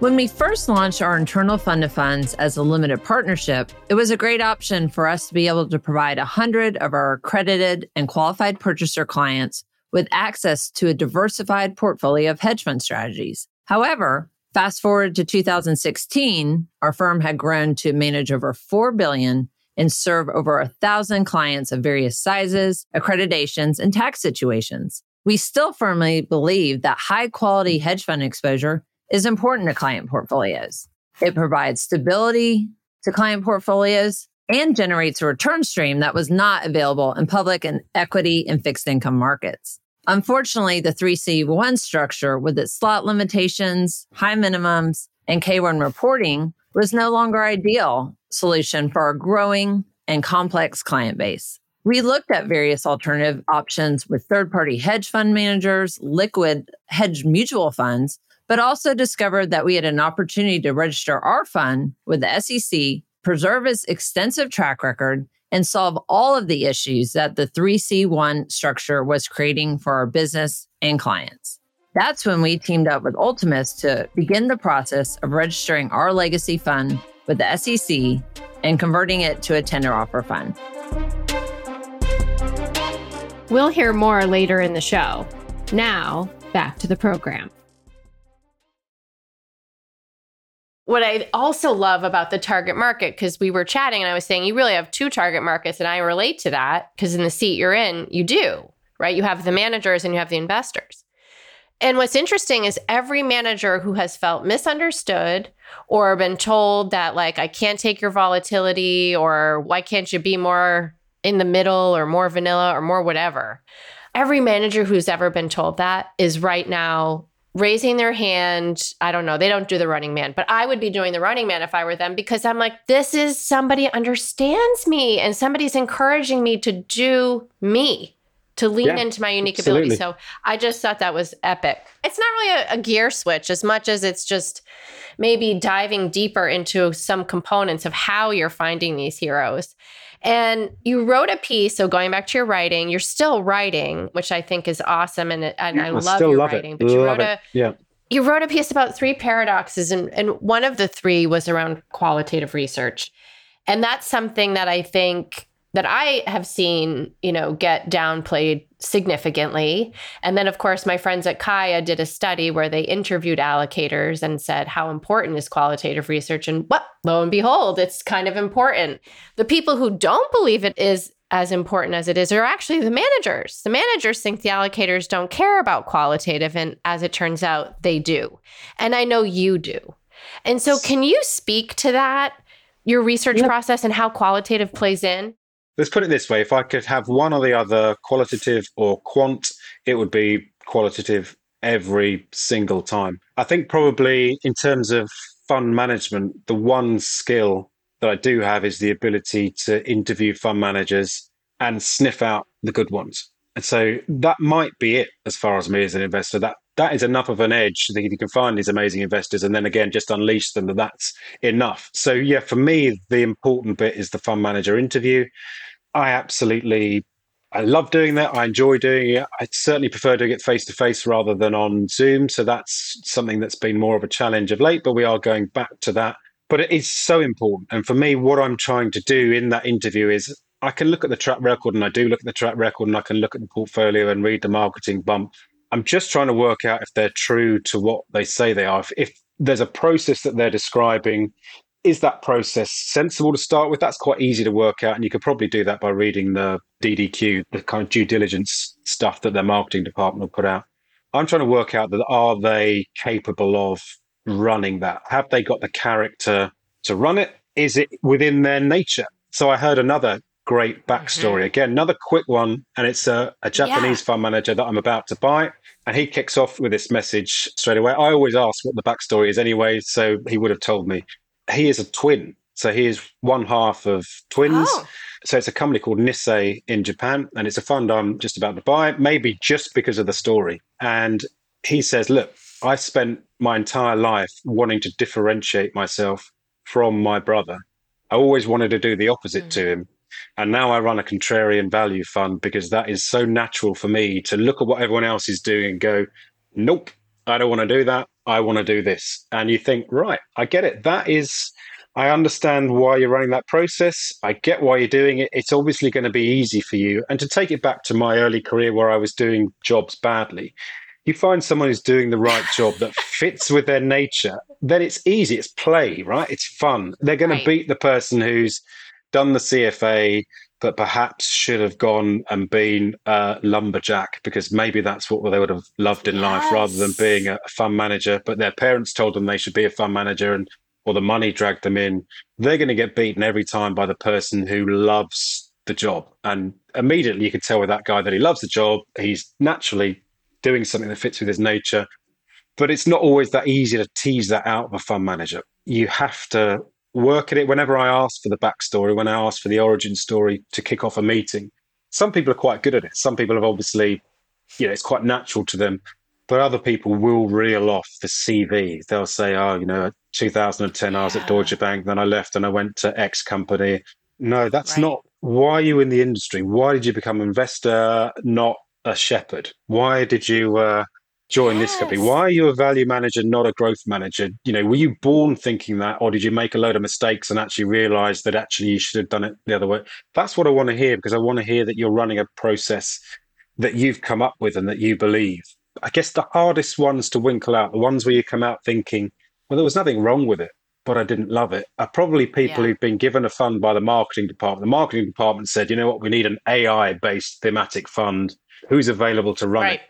When we first launched our internal fund of funds as a limited partnership, it was a great option for us to be able to provide 100 of our accredited and qualified purchaser clients with access to a diversified portfolio of hedge fund strategies. However, fast forward to 2016, our firm had grown to manage over $4 billion and serve over 1,000 clients of various sizes, accreditations, and tax situations. We still firmly believe that high-quality hedge fund exposure is important to client portfolios. It provides stability to client portfolios and generates a return stream that was not available in public and equity and fixed income markets. Unfortunately, the 3C1 structure with its slot limitations, high minimums, and K1 reporting was no longer an ideal solution for our growing and complex client base. We looked at various alternative options with third-party hedge fund managers, liquid hedge mutual funds, but also discovered that we had an opportunity to register our fund with the SEC, preserve its extensive track record, and solve all of the issues that the 3C1 structure was creating for our business and clients. That's when we teamed up with Ultimus to begin the process of registering our legacy fund with the SEC and converting it to a tender offer fund. We'll hear more later in the show. Now, back to the program. What I also love about the target market, because we were chatting and I was saying you really have two target markets, and I relate to that because in the seat you're in, you do, right? You have the managers and you have the investors. And what's interesting is every manager who has felt misunderstood or been told that, like, I can't take your volatility, or why can't you be more in the middle or more vanilla or more whatever. Every manager who's ever been told that is right now raising their hand. I don't know. They don't do the running man, but I would be doing the running man if I were them, because I'm like, this is somebody understands me and somebody's encouraging me to do me, to lean into my unique ability. So I just thought that was epic. It's not really a gear switch as much as it's just maybe diving deeper into some components of how you're finding these heroes. And you wrote a piece, so going back to your writing, you're still writing, which I think is awesome, and I love your writing. But you wrote a piece about three paradoxes, and one of the three was around qualitative research. And that's something that I think that I have seen, you know, get downplayed significantly. And then, of course, my friends at Kaya did a study where they interviewed allocators and said, how important is qualitative research? And well, lo and behold, it's kind of important. The people who don't believe it is as important as it is are actually the managers. The managers think the allocators don't care about qualitative, and as it turns out, they do. And I know you do. And so can you speak to that, your research process and how qualitative plays in? Let's put it this way. If I could have one or the other, qualitative or quant, it would be qualitative every single time. I think probably in terms of fund management, the one skill that I do have is the ability to interview fund managers and sniff out the good ones. And so that might be it as far as me as an investor. That is enough of an edge that you can find these amazing investors and then again, just unleash them, that's enough. So yeah, for me, the important bit is the fund manager interview. I love doing that. I enjoy doing it. I certainly prefer doing it face-to-face rather than on Zoom. So that's something that's been more of a challenge of late, but we are going back to that. But it is so important. And for me, what I'm trying to do in that interview is I can look at the track record, and I do look at the track record, and I can look at the portfolio and read the marketing bump. I'm just trying to work out if they're true to what they say they are. If there's a process that they're describing, is that process sensible to start with? That's quite easy to work out. And you could probably do that by reading the DDQ, the kind of due diligence stuff that their marketing department will put out. I'm trying to work out that are they capable of running that? Have they got the character to run it? Is it within their nature? So I heard another great backstory. Mm-hmm. Again, another quick one. And it's a Japanese fund manager that I'm about to buy. And he kicks off with this message straight away. I always ask what the backstory is anyway. So he would have told me. He is a twin. So he is one half of twins. Oh. So it's a company called Nissay in Japan. And it's a fund I'm just about to buy, maybe just because of the story. And he says, look, I spent my entire life wanting to differentiate myself from my brother. I always wanted to do the opposite to him. And now I run a contrarian value fund because that is so natural for me to look at what everyone else is doing and go, nope, I don't want to do that. I want to do this. And you think, right, I get it. I understand why you're running that process. I get why you're doing it. It's obviously going to be easy for you. And to take it back to my early career where I was doing jobs badly, you find someone who's doing the right job that fits with their nature, then it's easy. It's play, right? It's fun. They're going to beat the person who's done the CFA, but perhaps should have gone and been a lumberjack because maybe that's what they would have loved in life rather than being a fund manager. But their parents told them they should be a fund manager or the money dragged them in. They're going to get beaten every time by the person who loves the job. And immediately you can tell with that guy that he loves the job. He's naturally doing something that fits with his nature. But it's not always that easy to tease that out of a fund manager. You have to work at it. Whenever I ask for the backstory, when I ask for the origin story to kick off a meeting, some people are quite good at it. Some people have obviously, you know, it's quite natural to them, but other people will reel off the CV. They'll say, 2010, I was at Deutsche Bank, then I left and I went to X company. No, that's not. Why are you in the industry? Why did you become an investor, not a shepherd? Why did you join this company? Why are you a value manager, not a growth manager? You know, were you born thinking that, or did you make a load of mistakes and actually realize that actually you should have done it the other way? That's what I want to hear, because I want to hear that you're running a process that you've come up with and that you believe. I guess the hardest ones to winkle out, the ones where you come out thinking, well, there was nothing wrong with it, but I didn't love it, are probably people who've been given a fund by the marketing department. The marketing department said, you know what, we need an AI-based thematic fund. Who's available to run it?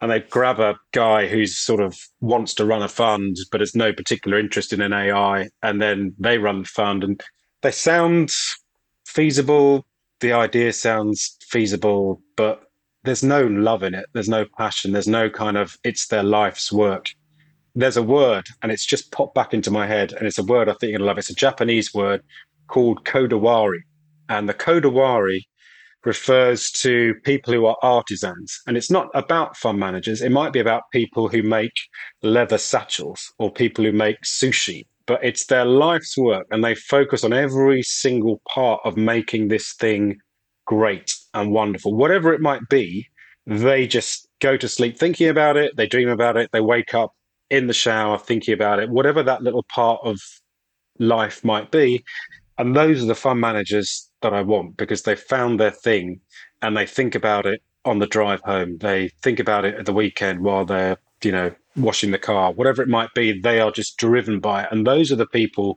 And they grab a guy who's sort of wants to run a fund, but has no particular interest in an AI. And then they run the fund and they sound feasible. The idea sounds feasible, but there's no love in it. There's no passion. There's no kind of, it's their life's work. There's a word and it's just popped back into my head. And it's a word I think you're going to love. It's a Japanese word called kodawari. And the kodawari refers to people who are artisans. And it's not about fund managers. It might be about people who make leather satchels or people who make sushi, but it's their life's work. And they focus on every single part of making this thing great and wonderful. Whatever it might be, they just go to sleep thinking about it. They dream about it. They wake up in the shower thinking about it, whatever that little part of life might be. And those are the fund managers that I want, because they found their thing and they think about it on the drive home. They think about it at the weekend while they're, you know, washing the car, whatever it might be. They are just driven by it. And those are the people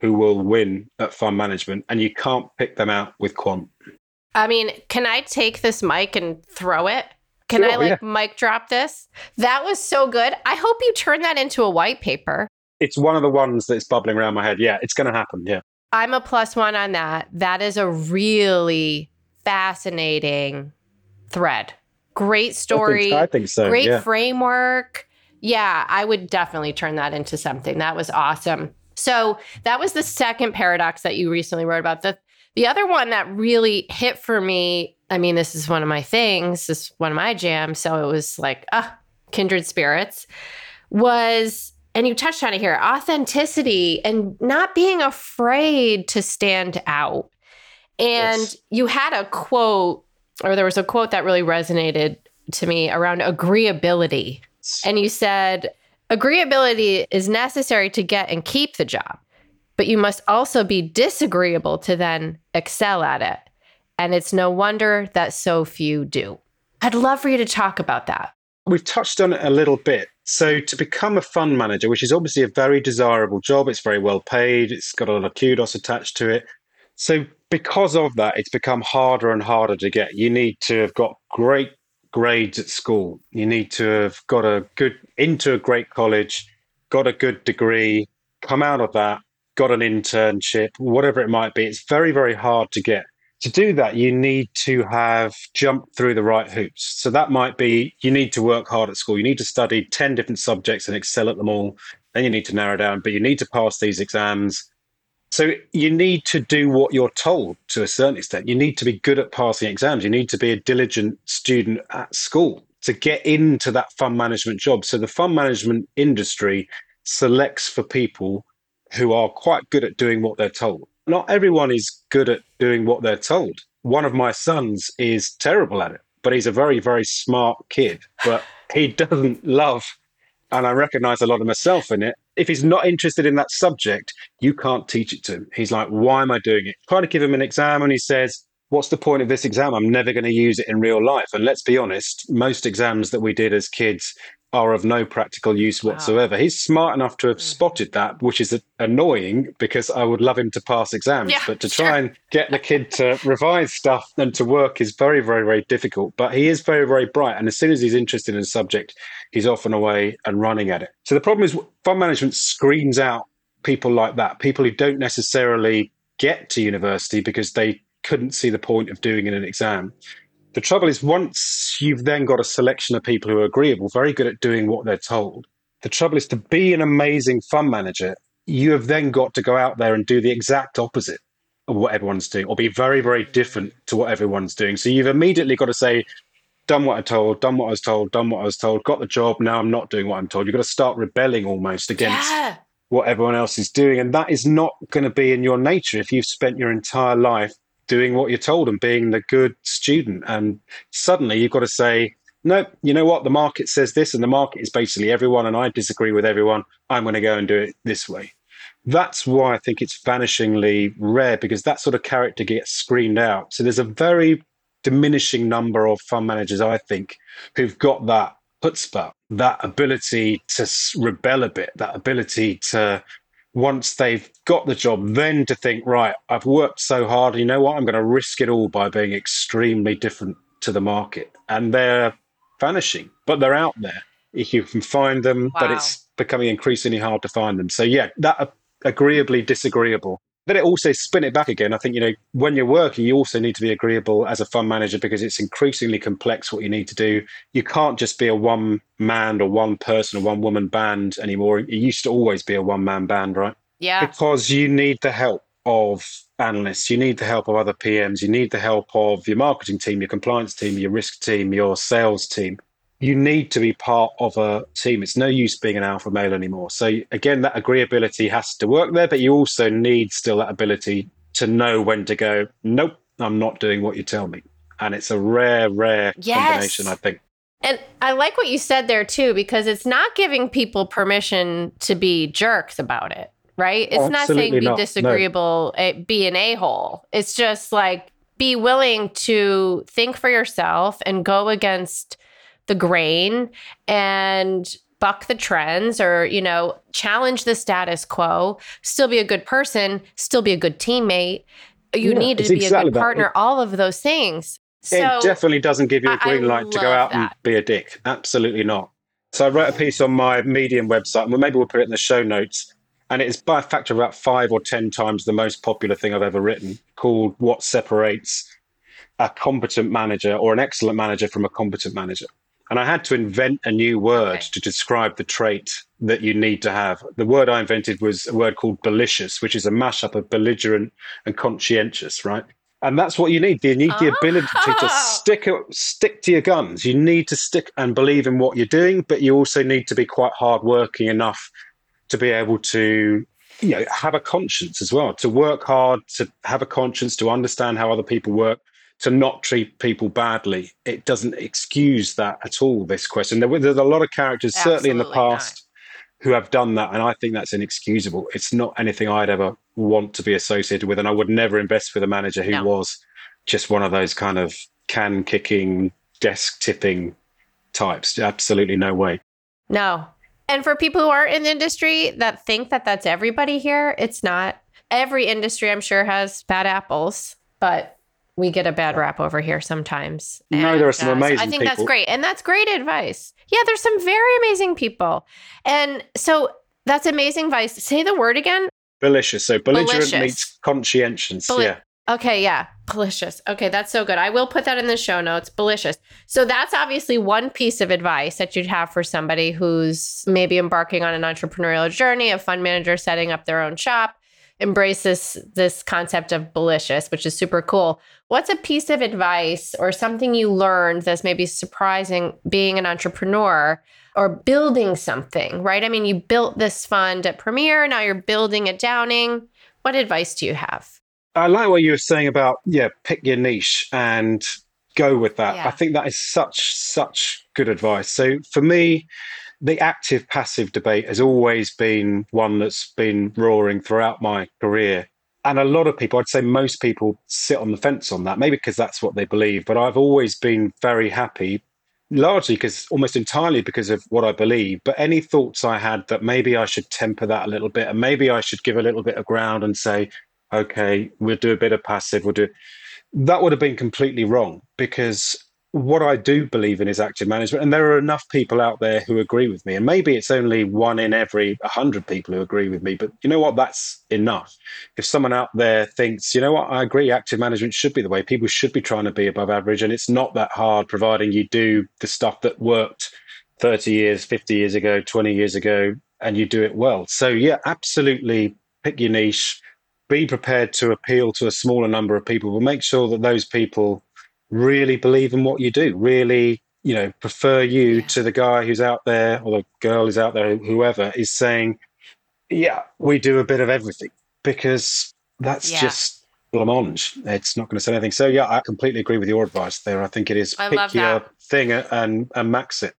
who will win at fund management, and you can't pick them out with quant. I mean, can I take this mic and throw it? Can sure, I mic drop this? That was so good. I hope you turn that into a white paper. It's one of the ones that's bubbling around my head. Yeah, it's going to happen. Yeah. I'm a plus one on that. That is a really fascinating thread. Great story. I think so. Great framework. Yeah, I would definitely turn that into something. That was awesome. So that was the second paradox that you recently wrote about. The other one that really hit for me, I mean, this is one of my things, this is one of my jams, so it was like, kindred spirits, was, and you touched on it here, authenticity and not being afraid to stand out. And yes, you had a quote, or there was a quote that really resonated to me around agreeability. And you said, agreeability is necessary to get and keep the job, but you must also be disagreeable to then excel at it. And it's no wonder that so few do. I'd love for you to talk about that. We've touched on it a little bit. So to become a fund manager, which is obviously a very desirable job, it's very well paid, it's got a lot of kudos attached to it. So because of that, it's become harder and harder to get. You need to have got great grades at school. You need to have got into a great college, got a good degree, come out of that, got an internship, whatever it might be. It's very, very hard to get. To do that, you need to have jumped through the right hoops. So that might be, you need to work hard at school. You need to study 10 different subjects and excel at them all. Then you need to narrow down, but you need to pass these exams. So you need to do what you're told to a certain extent. You need to be good at passing exams. You need to be a diligent student at school to get into that fund management job. So the fund management industry selects for people who are quite good at doing what they're told. Not everyone is good at doing what they're told. One of my sons is terrible at it, but he's a very, very smart kid. But he doesn't love, and I recognize a lot of myself in it, if he's not interested in that subject, you can't teach it to him. He's like, why am I doing it? Try to give him an exam and he says, what's the point of this exam? I'm never going to use it in real life. And let's be honest, most exams that we did as kids are of no practical use whatsoever. Wow. He's smart enough to have spotted that, which is annoying because I would love him to pass exams. Yeah, but to try and get the kid to revise stuff and to work is very, very, very difficult. But he is very, very bright. And as soon as he's interested in a subject, he's off and away and running at it. So the problem is fund management screens out people like that, people who don't necessarily get to university because they couldn't see the point of doing it in an exam. The trouble is, once you've then got a selection of people who are agreeable, very good at doing what they're told, the trouble is, to be an amazing fund manager, you have then got to go out there and do the exact opposite of what everyone's doing, or be very, very different to what everyone's doing. So you've immediately got to say, done what I was told, got the job, now I'm not doing what I'm told. You've got to start rebelling almost against what everyone else is doing. And that is not going to be in your nature if you've spent your entire life doing what you're told and being the good student. And suddenly you've got to say, no, you know what? The market says this, and the market is basically everyone, and I disagree with everyone. I'm going to go and do it this way. That's why I think it's vanishingly rare, because that sort of character gets screened out. So there's a very diminishing number of fund managers, I think, who've got that chutzpah, that ability to rebel a bit, that ability to, once they've got the job, then to think, right, I've worked so hard, you know what, I'm going to risk it all by being extremely different to the market. And they're vanishing, but they're out there if you can find them. Wow. But it's becoming increasingly hard to find them. So yeah, that agreeably disagreeable. Then it also, spin it back again, I think, you know, when you're working, you also need to be agreeable as a fund manager, because it's increasingly complex what you need to do. You can't just be a one-man or one-person or one-woman band anymore. It used to always be a one-man band, right? Yeah. Because you need the help of analysts, you need the help of other PMs, you need the help of your marketing team, your compliance team, your risk team, your sales team. You need to be part of a team. It's no use being an alpha male anymore. So again, that agreeability has to work there, but you also need still that ability to know when to go, nope, I'm not doing what you tell me. And it's a rare, rare combination, I think. And I like what you said there too, because it's not giving people permission to be jerks about it, right? It's Absolutely not saying be disagreeable, no. Be an a-hole. It's just like, be willing to think for yourself and go against the grain and buck the trends or, you know, challenge the status quo, still be a good person, still be a good teammate. You need to be a good partner, all of those things. So it definitely doesn't give you a green light to go out and be a dick. Absolutely not. So I wrote a piece on my Medium website, and maybe we'll put it in the show notes. And it's by a factor of about 5 or 10 times the most popular thing I've ever written, called What Separates a Competent Manager or an Excellent Manager from a Competent Manager. And I had to invent a new word to describe the trait that you need to have. The word I invented was a word called malicious, which is a mashup of belligerent and conscientious, right? And that's what you need. You need the ability to stick to your guns. You need to stick and believe in what you're doing, but you also need to be quite hardworking enough to be able to, you know, have a conscience as well, to work hard, to have a conscience, to understand how other people work, to not treat people badly. It doesn't excuse that at all, this question. There's a lot of characters, certainly in the past, who have done that, and I think that's inexcusable. It's not anything I'd ever want to be associated with, and I would never invest with a manager who was just one of those kind of can-kicking, desk-tipping types. Absolutely no way. No. And for people who aren't in the industry that think that that's everybody here, it's not. Every industry, I'm sure, has bad apples, but we get a bad rap over here sometimes. No, there are some amazing people. I think that's great. And that's great advice. Yeah, there's some very amazing people. And so that's amazing advice. Say the word again. Malicious. So belligerent meets conscientious. Okay, yeah. Malicious. Okay, that's so good. I will put that in the show notes. Malicious. So that's obviously one piece of advice that you'd have for somebody who's maybe embarking on an entrepreneurial journey, a fund manager setting up their own shop. Embrace this concept of malicious, which is super cool. What's a piece of advice or something you learned that's maybe surprising being an entrepreneur or building something, right? I mean, you built this fund at Premier, now you're building at Downing. What advice do you have? I like what you were saying about, pick your niche and go with that. Yeah. I think that is such good advice. So for me, the active-passive debate has always been one that's been roaring throughout my career. And a lot of people, I'd say most people, sit on the fence on that, maybe because that's what they believe. But I've always been very happy, largely because, almost entirely because of what I believe. But any thoughts I had that maybe I should temper that a little bit and maybe I should give a little bit of ground and say, okay, we'll do a bit of passive, that would have been completely wrong, because what I do believe in is active management, and there are enough people out there who agree with me. And maybe it's only 1 in every 100 people who agree with me, but you know what? That's enough. If someone out there thinks, you know what? I agree, active management should be the way. People should be trying to be above average, and it's not that hard, providing you do the stuff that worked 30 years, 50 years ago, 20 years ago, and you do it well. So yeah, absolutely pick your niche, be prepared to appeal to a smaller number of people, but make sure that those people really believe in what you do, really, you know, prefer you to the guy who's out there or the girl who's out there, whoever is saying, yeah, we do a bit of everything, because that's just blancmange. It's not going to say anything. So yeah, I completely agree with your advice there. I think it is pick your thing and max it.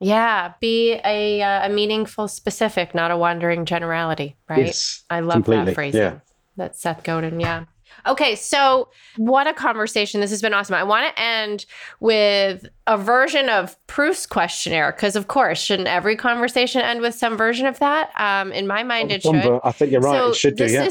Yeah. Be a meaningful specific, not a wandering generality, right? Yes, I love that phrasing. Yeah. That's Seth Godin. Yeah. Okay, so what a conversation. This has been awesome. I want to end with a version of Proust's questionnaire, because, of course, shouldn't every conversation end with some version of that? In my mind, it should. I think you're right. So it should do,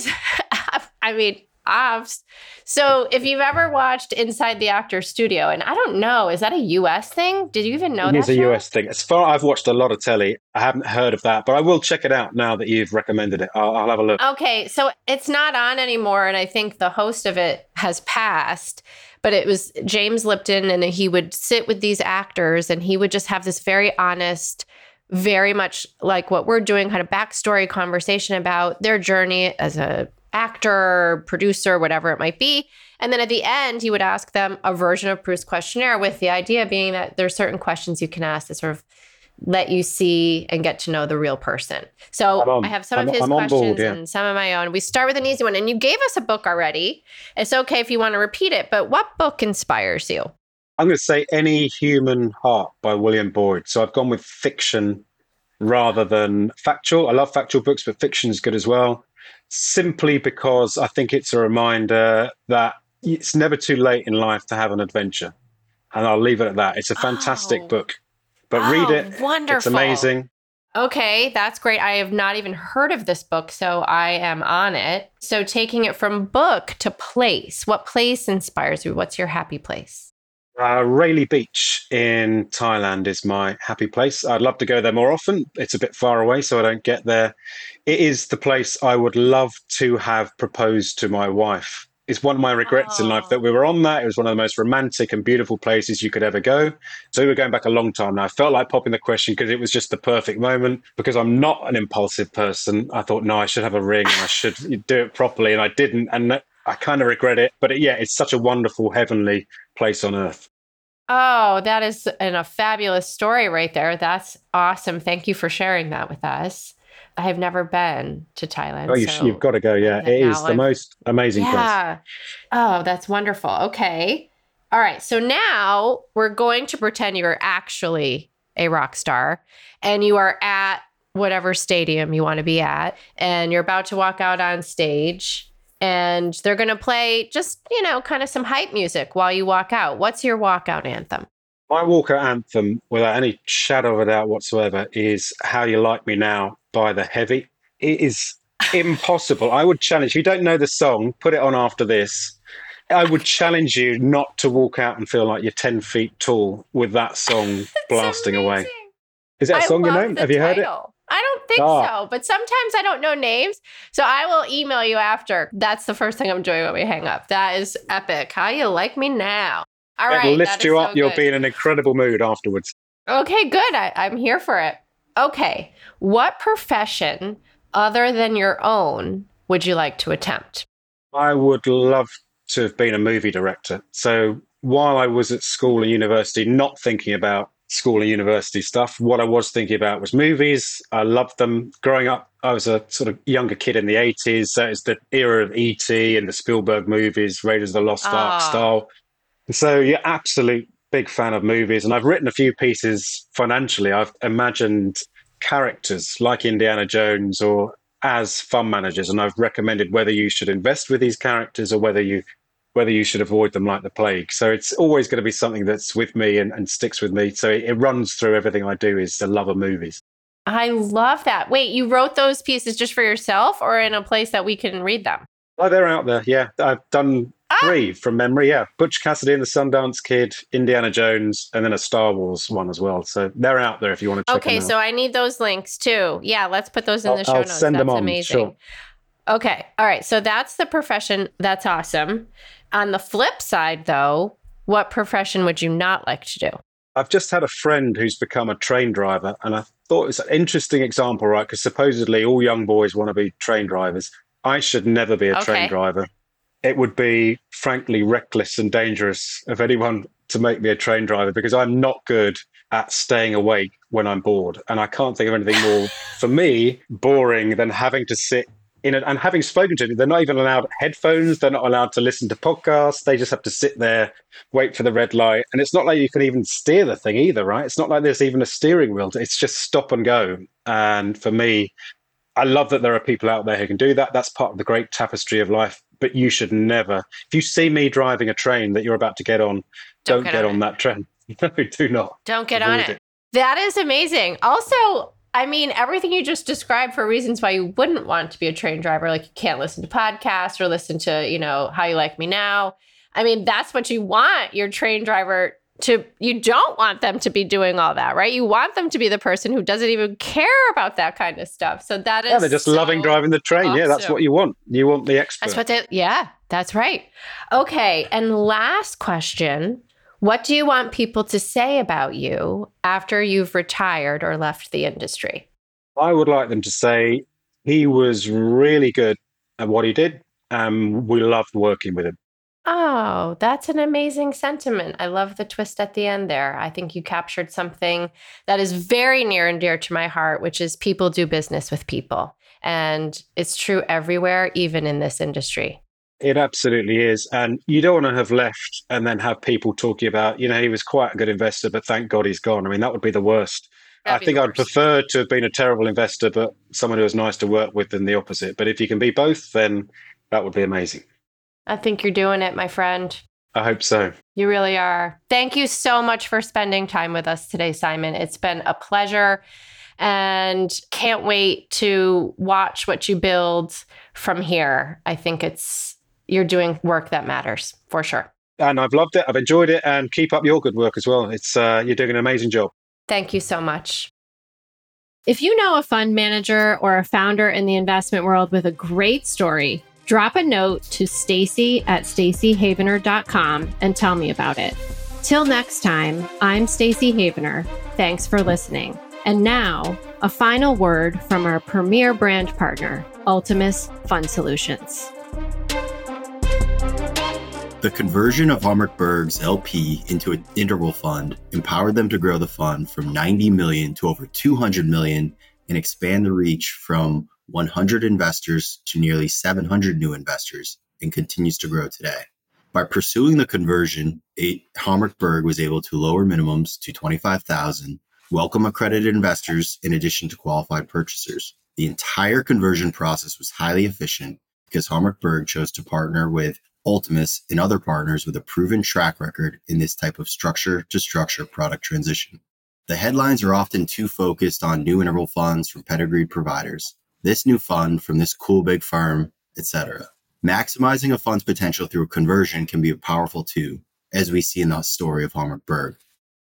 So if you've ever watched Inside the Actor Studio, and I don't know, is that a US thing? Did you even know that? It is a US thing. As far I've watched a lot of telly. I haven't heard of that, but I will check it out now that you've recommended it. I'll have a look. Okay, so it's not on anymore, and I think the host of it has passed, but it was James Lipton, and he would sit with these actors, and he would just have this very honest, very much like what we're doing, kind of backstory conversation about their journey as a actor, producer, whatever it might be. And then at the end, he would ask them a version of Proust's questionnaire, with the idea being that there's certain questions you can ask that sort of let you see and get to know the real person. So I have some of his questions and some of my own. We start with an easy one. And you gave us a book already. It's okay if you want to repeat it, but what book inspires you? I'm going to say Any Human Heart by William Boyd. So I've gone with fiction rather than factual. I love factual books, but fiction is good as well. simply because I think it's a reminder that it's never too late in life to have an adventure. And I'll leave it at that. It's a fantastic book, but read it. Wonderful. It's amazing. Okay, that's great. I have not even heard of this book, so I am on it. So taking it from book to place, what place inspires you? What's your happy place? Railay Beach in Thailand is my happy place. I'd love to go there more often. It's a bit far away, so I don't get there. It is the place I would love to have proposed to my wife. It's one of my regrets in life that we were on that. It was one of the most romantic and beautiful places you could ever go. So we were going back a long time now. I felt like popping the question because it was just the perfect moment. Because I'm not an impulsive person, I thought, no, I should have a ring and I should do it properly. And I didn't. And I kind of regret it. But yeah, it's such a wonderful, heavenly place on earth. Oh, that is a fabulous story right there. That's awesome. Thank you for sharing that with us. I have never been to Thailand. Oh, you've got to go. Yeah, it is the most amazing place. Oh, that's wonderful. Okay. All right. So now we're going to pretend you're actually a rock star and you are at whatever stadium you want to be at and you're about to walk out on stage. And they're going to play just, kind of some hype music while you walk out. What's your walkout anthem? My walkout anthem, without any shadow of a doubt whatsoever, is How You Like Me Now by The Heavy. It is impossible. I would challenge, if you don't know the song, put it on after this. I would challenge you not to walk out and feel like you're 10 feet tall with that song blasting amazing. Away. Is that a song you know? Have you heard it? I don't think so, but sometimes I don't know names. So I will email you after. That's the first thing I'm doing when we hang up. That is epic. How you like me now? All right. It'll lift you up. You'll be in an incredible mood afterwards. Okay, good. I'm here for it. Okay. What profession other than your own would you like to attempt? I would love to have been a movie director. So while I was at school and university, not thinking about school and university stuff. What I was thinking about was movies. I loved them. Growing up, I was a sort of younger kid in the 80s. So it's the era of E.T. and the Spielberg movies, Raiders of the Lost Ark style. And so you're absolute big fan of movies. And I've written a few pieces financially. I've imagined characters like Indiana Jones or as fund managers. And I've recommended whether you should invest with these characters or whether you should avoid them like the plague. So it's always going to be something that's with me and sticks with me. So it runs through everything I do is the love of movies. I love that. Wait, you wrote those pieces just for yourself or in a place that we can read them? Oh, they're out there. Yeah. I've done three from memory. Yeah. Butch Cassidy and the Sundance Kid, Indiana Jones, and then a Star Wars one as well. So they're out there if you want to check them out. Okay. So I need those links too. Yeah. Let's put those in the show notes. I'll send them on. Amazing. Sure. Okay. All right. So that's the profession. That's awesome. On the flip side, though, what profession would you not like to do? I've just had a friend who's become a train driver, and I thought it was an interesting example, right? Because supposedly all young boys want to be train drivers. I should never be a train driver. It would be, frankly, reckless and dangerous of anyone to make me a train driver because I'm not good at staying awake when I'm bored. And I can't think of anything more, for me, boring than having to sit and having spoken to them, they're not even allowed headphones. They're not allowed to listen to podcasts. They just have to sit there, wait for the red light. And it's not like you can even steer the thing either, right? It's not like there's even a steering wheel. It's just stop and go. And for me, I love that there are people out there who can do that. That's part of the great tapestry of life. But you should never, if you see me driving a train that you're about to get on, don't get on that train. No, do not. Don't get on it. That is amazing. Also, I mean, everything you just described for reasons why you wouldn't want to be a train driver, like you can't listen to podcasts or listen to, How You Like Me Now. I mean, that's what you want your train driver to, you don't want them to be doing all that, right? You want them to be the person who doesn't even care about that kind of stuff. So that is they're just loving driving the train. Awesome. Yeah, that's what you want. You want the expert. That's what that's right. Okay, and last question. What do you want people to say about you after you've retired or left the industry? I would like them to say he was really good at what he did and we loved working with him. Oh, that's an amazing sentiment. I love the twist at the end there. I think you captured something that is very near and dear to my heart, which is people do business with people. And it's true everywhere, even in this industry. It absolutely is. And you don't want to have left and then have people talking about, he was quite a good investor, but thank God he's gone. I mean, that would be the worst. I think I'd prefer to have been a terrible investor, but someone who was nice to work with than the opposite. But if you can be both, then that would be amazing. I think you're doing it, my friend. I hope so. You really are. Thank you so much for spending time with us today, Simon. It's been a pleasure and can't wait to watch what you build from here. I think you're doing work that matters for sure. And I've loved it. I've enjoyed it. And keep up your good work as well. You're doing an amazing job. Thank you so much. If you know a fund manager or a founder in the investment world with a great story, drop a note to Stacey@StaceyHavener.com and tell me about it. Till next time, I'm Stacey Havener. Thanks for listening. And now, a final word from our premier brand partner, Ultimus Fund Solutions. The conversion of Homrich Berg's LP into an interval fund empowered them to grow the fund from $90 million to over $200 million and expand the reach from 100 investors to nearly 700 new investors, and continues to grow today. By pursuing the conversion, Homrich Berg was able to lower minimums to $25,000, welcome accredited investors in addition to qualified purchasers. The entire conversion process was highly efficient because Homrich Berg chose to partner with Ultimus and other partners with a proven track record in this type of structure-to-structure product transition. The headlines are often too focused on new interval funds from pedigreed providers, this new fund from this cool big firm, etc. Maximizing a fund's potential through a conversion can be powerful too, as we see in the story of Homrich Berg.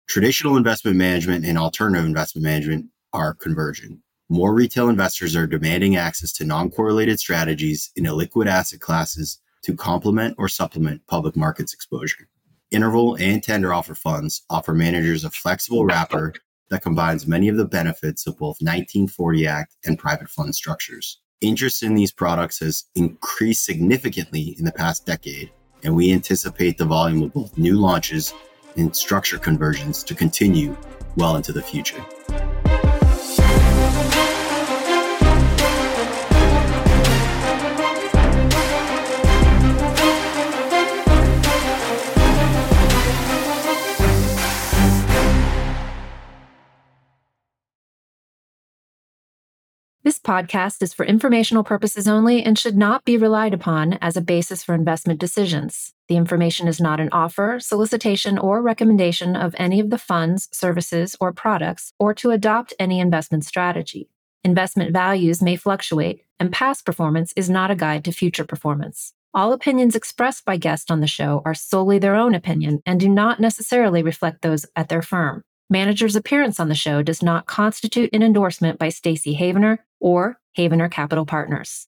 Traditional investment management and alternative investment management are converging. More retail investors are demanding access to non-correlated strategies in illiquid asset classes to complement or supplement public markets exposure. Interval and tender offer funds offer managers a flexible wrapper that combines many of the benefits of both 1940 Act and private fund structures. Interest in these products has increased significantly in the past decade, and we anticipate the volume of both new launches and structure conversions to continue well into the future. This podcast is for informational purposes only and should not be relied upon as a basis for investment decisions. The information is not an offer, solicitation, or recommendation of any of the funds, services, or products, or to adopt any investment strategy. Investment values may fluctuate, and past performance is not a guide to future performance. All opinions expressed by guests on the show are solely their own opinion and do not necessarily reflect those at their firm. Manager's appearance on the show does not constitute an endorsement by Stacey Havener or Havener Capital Partners.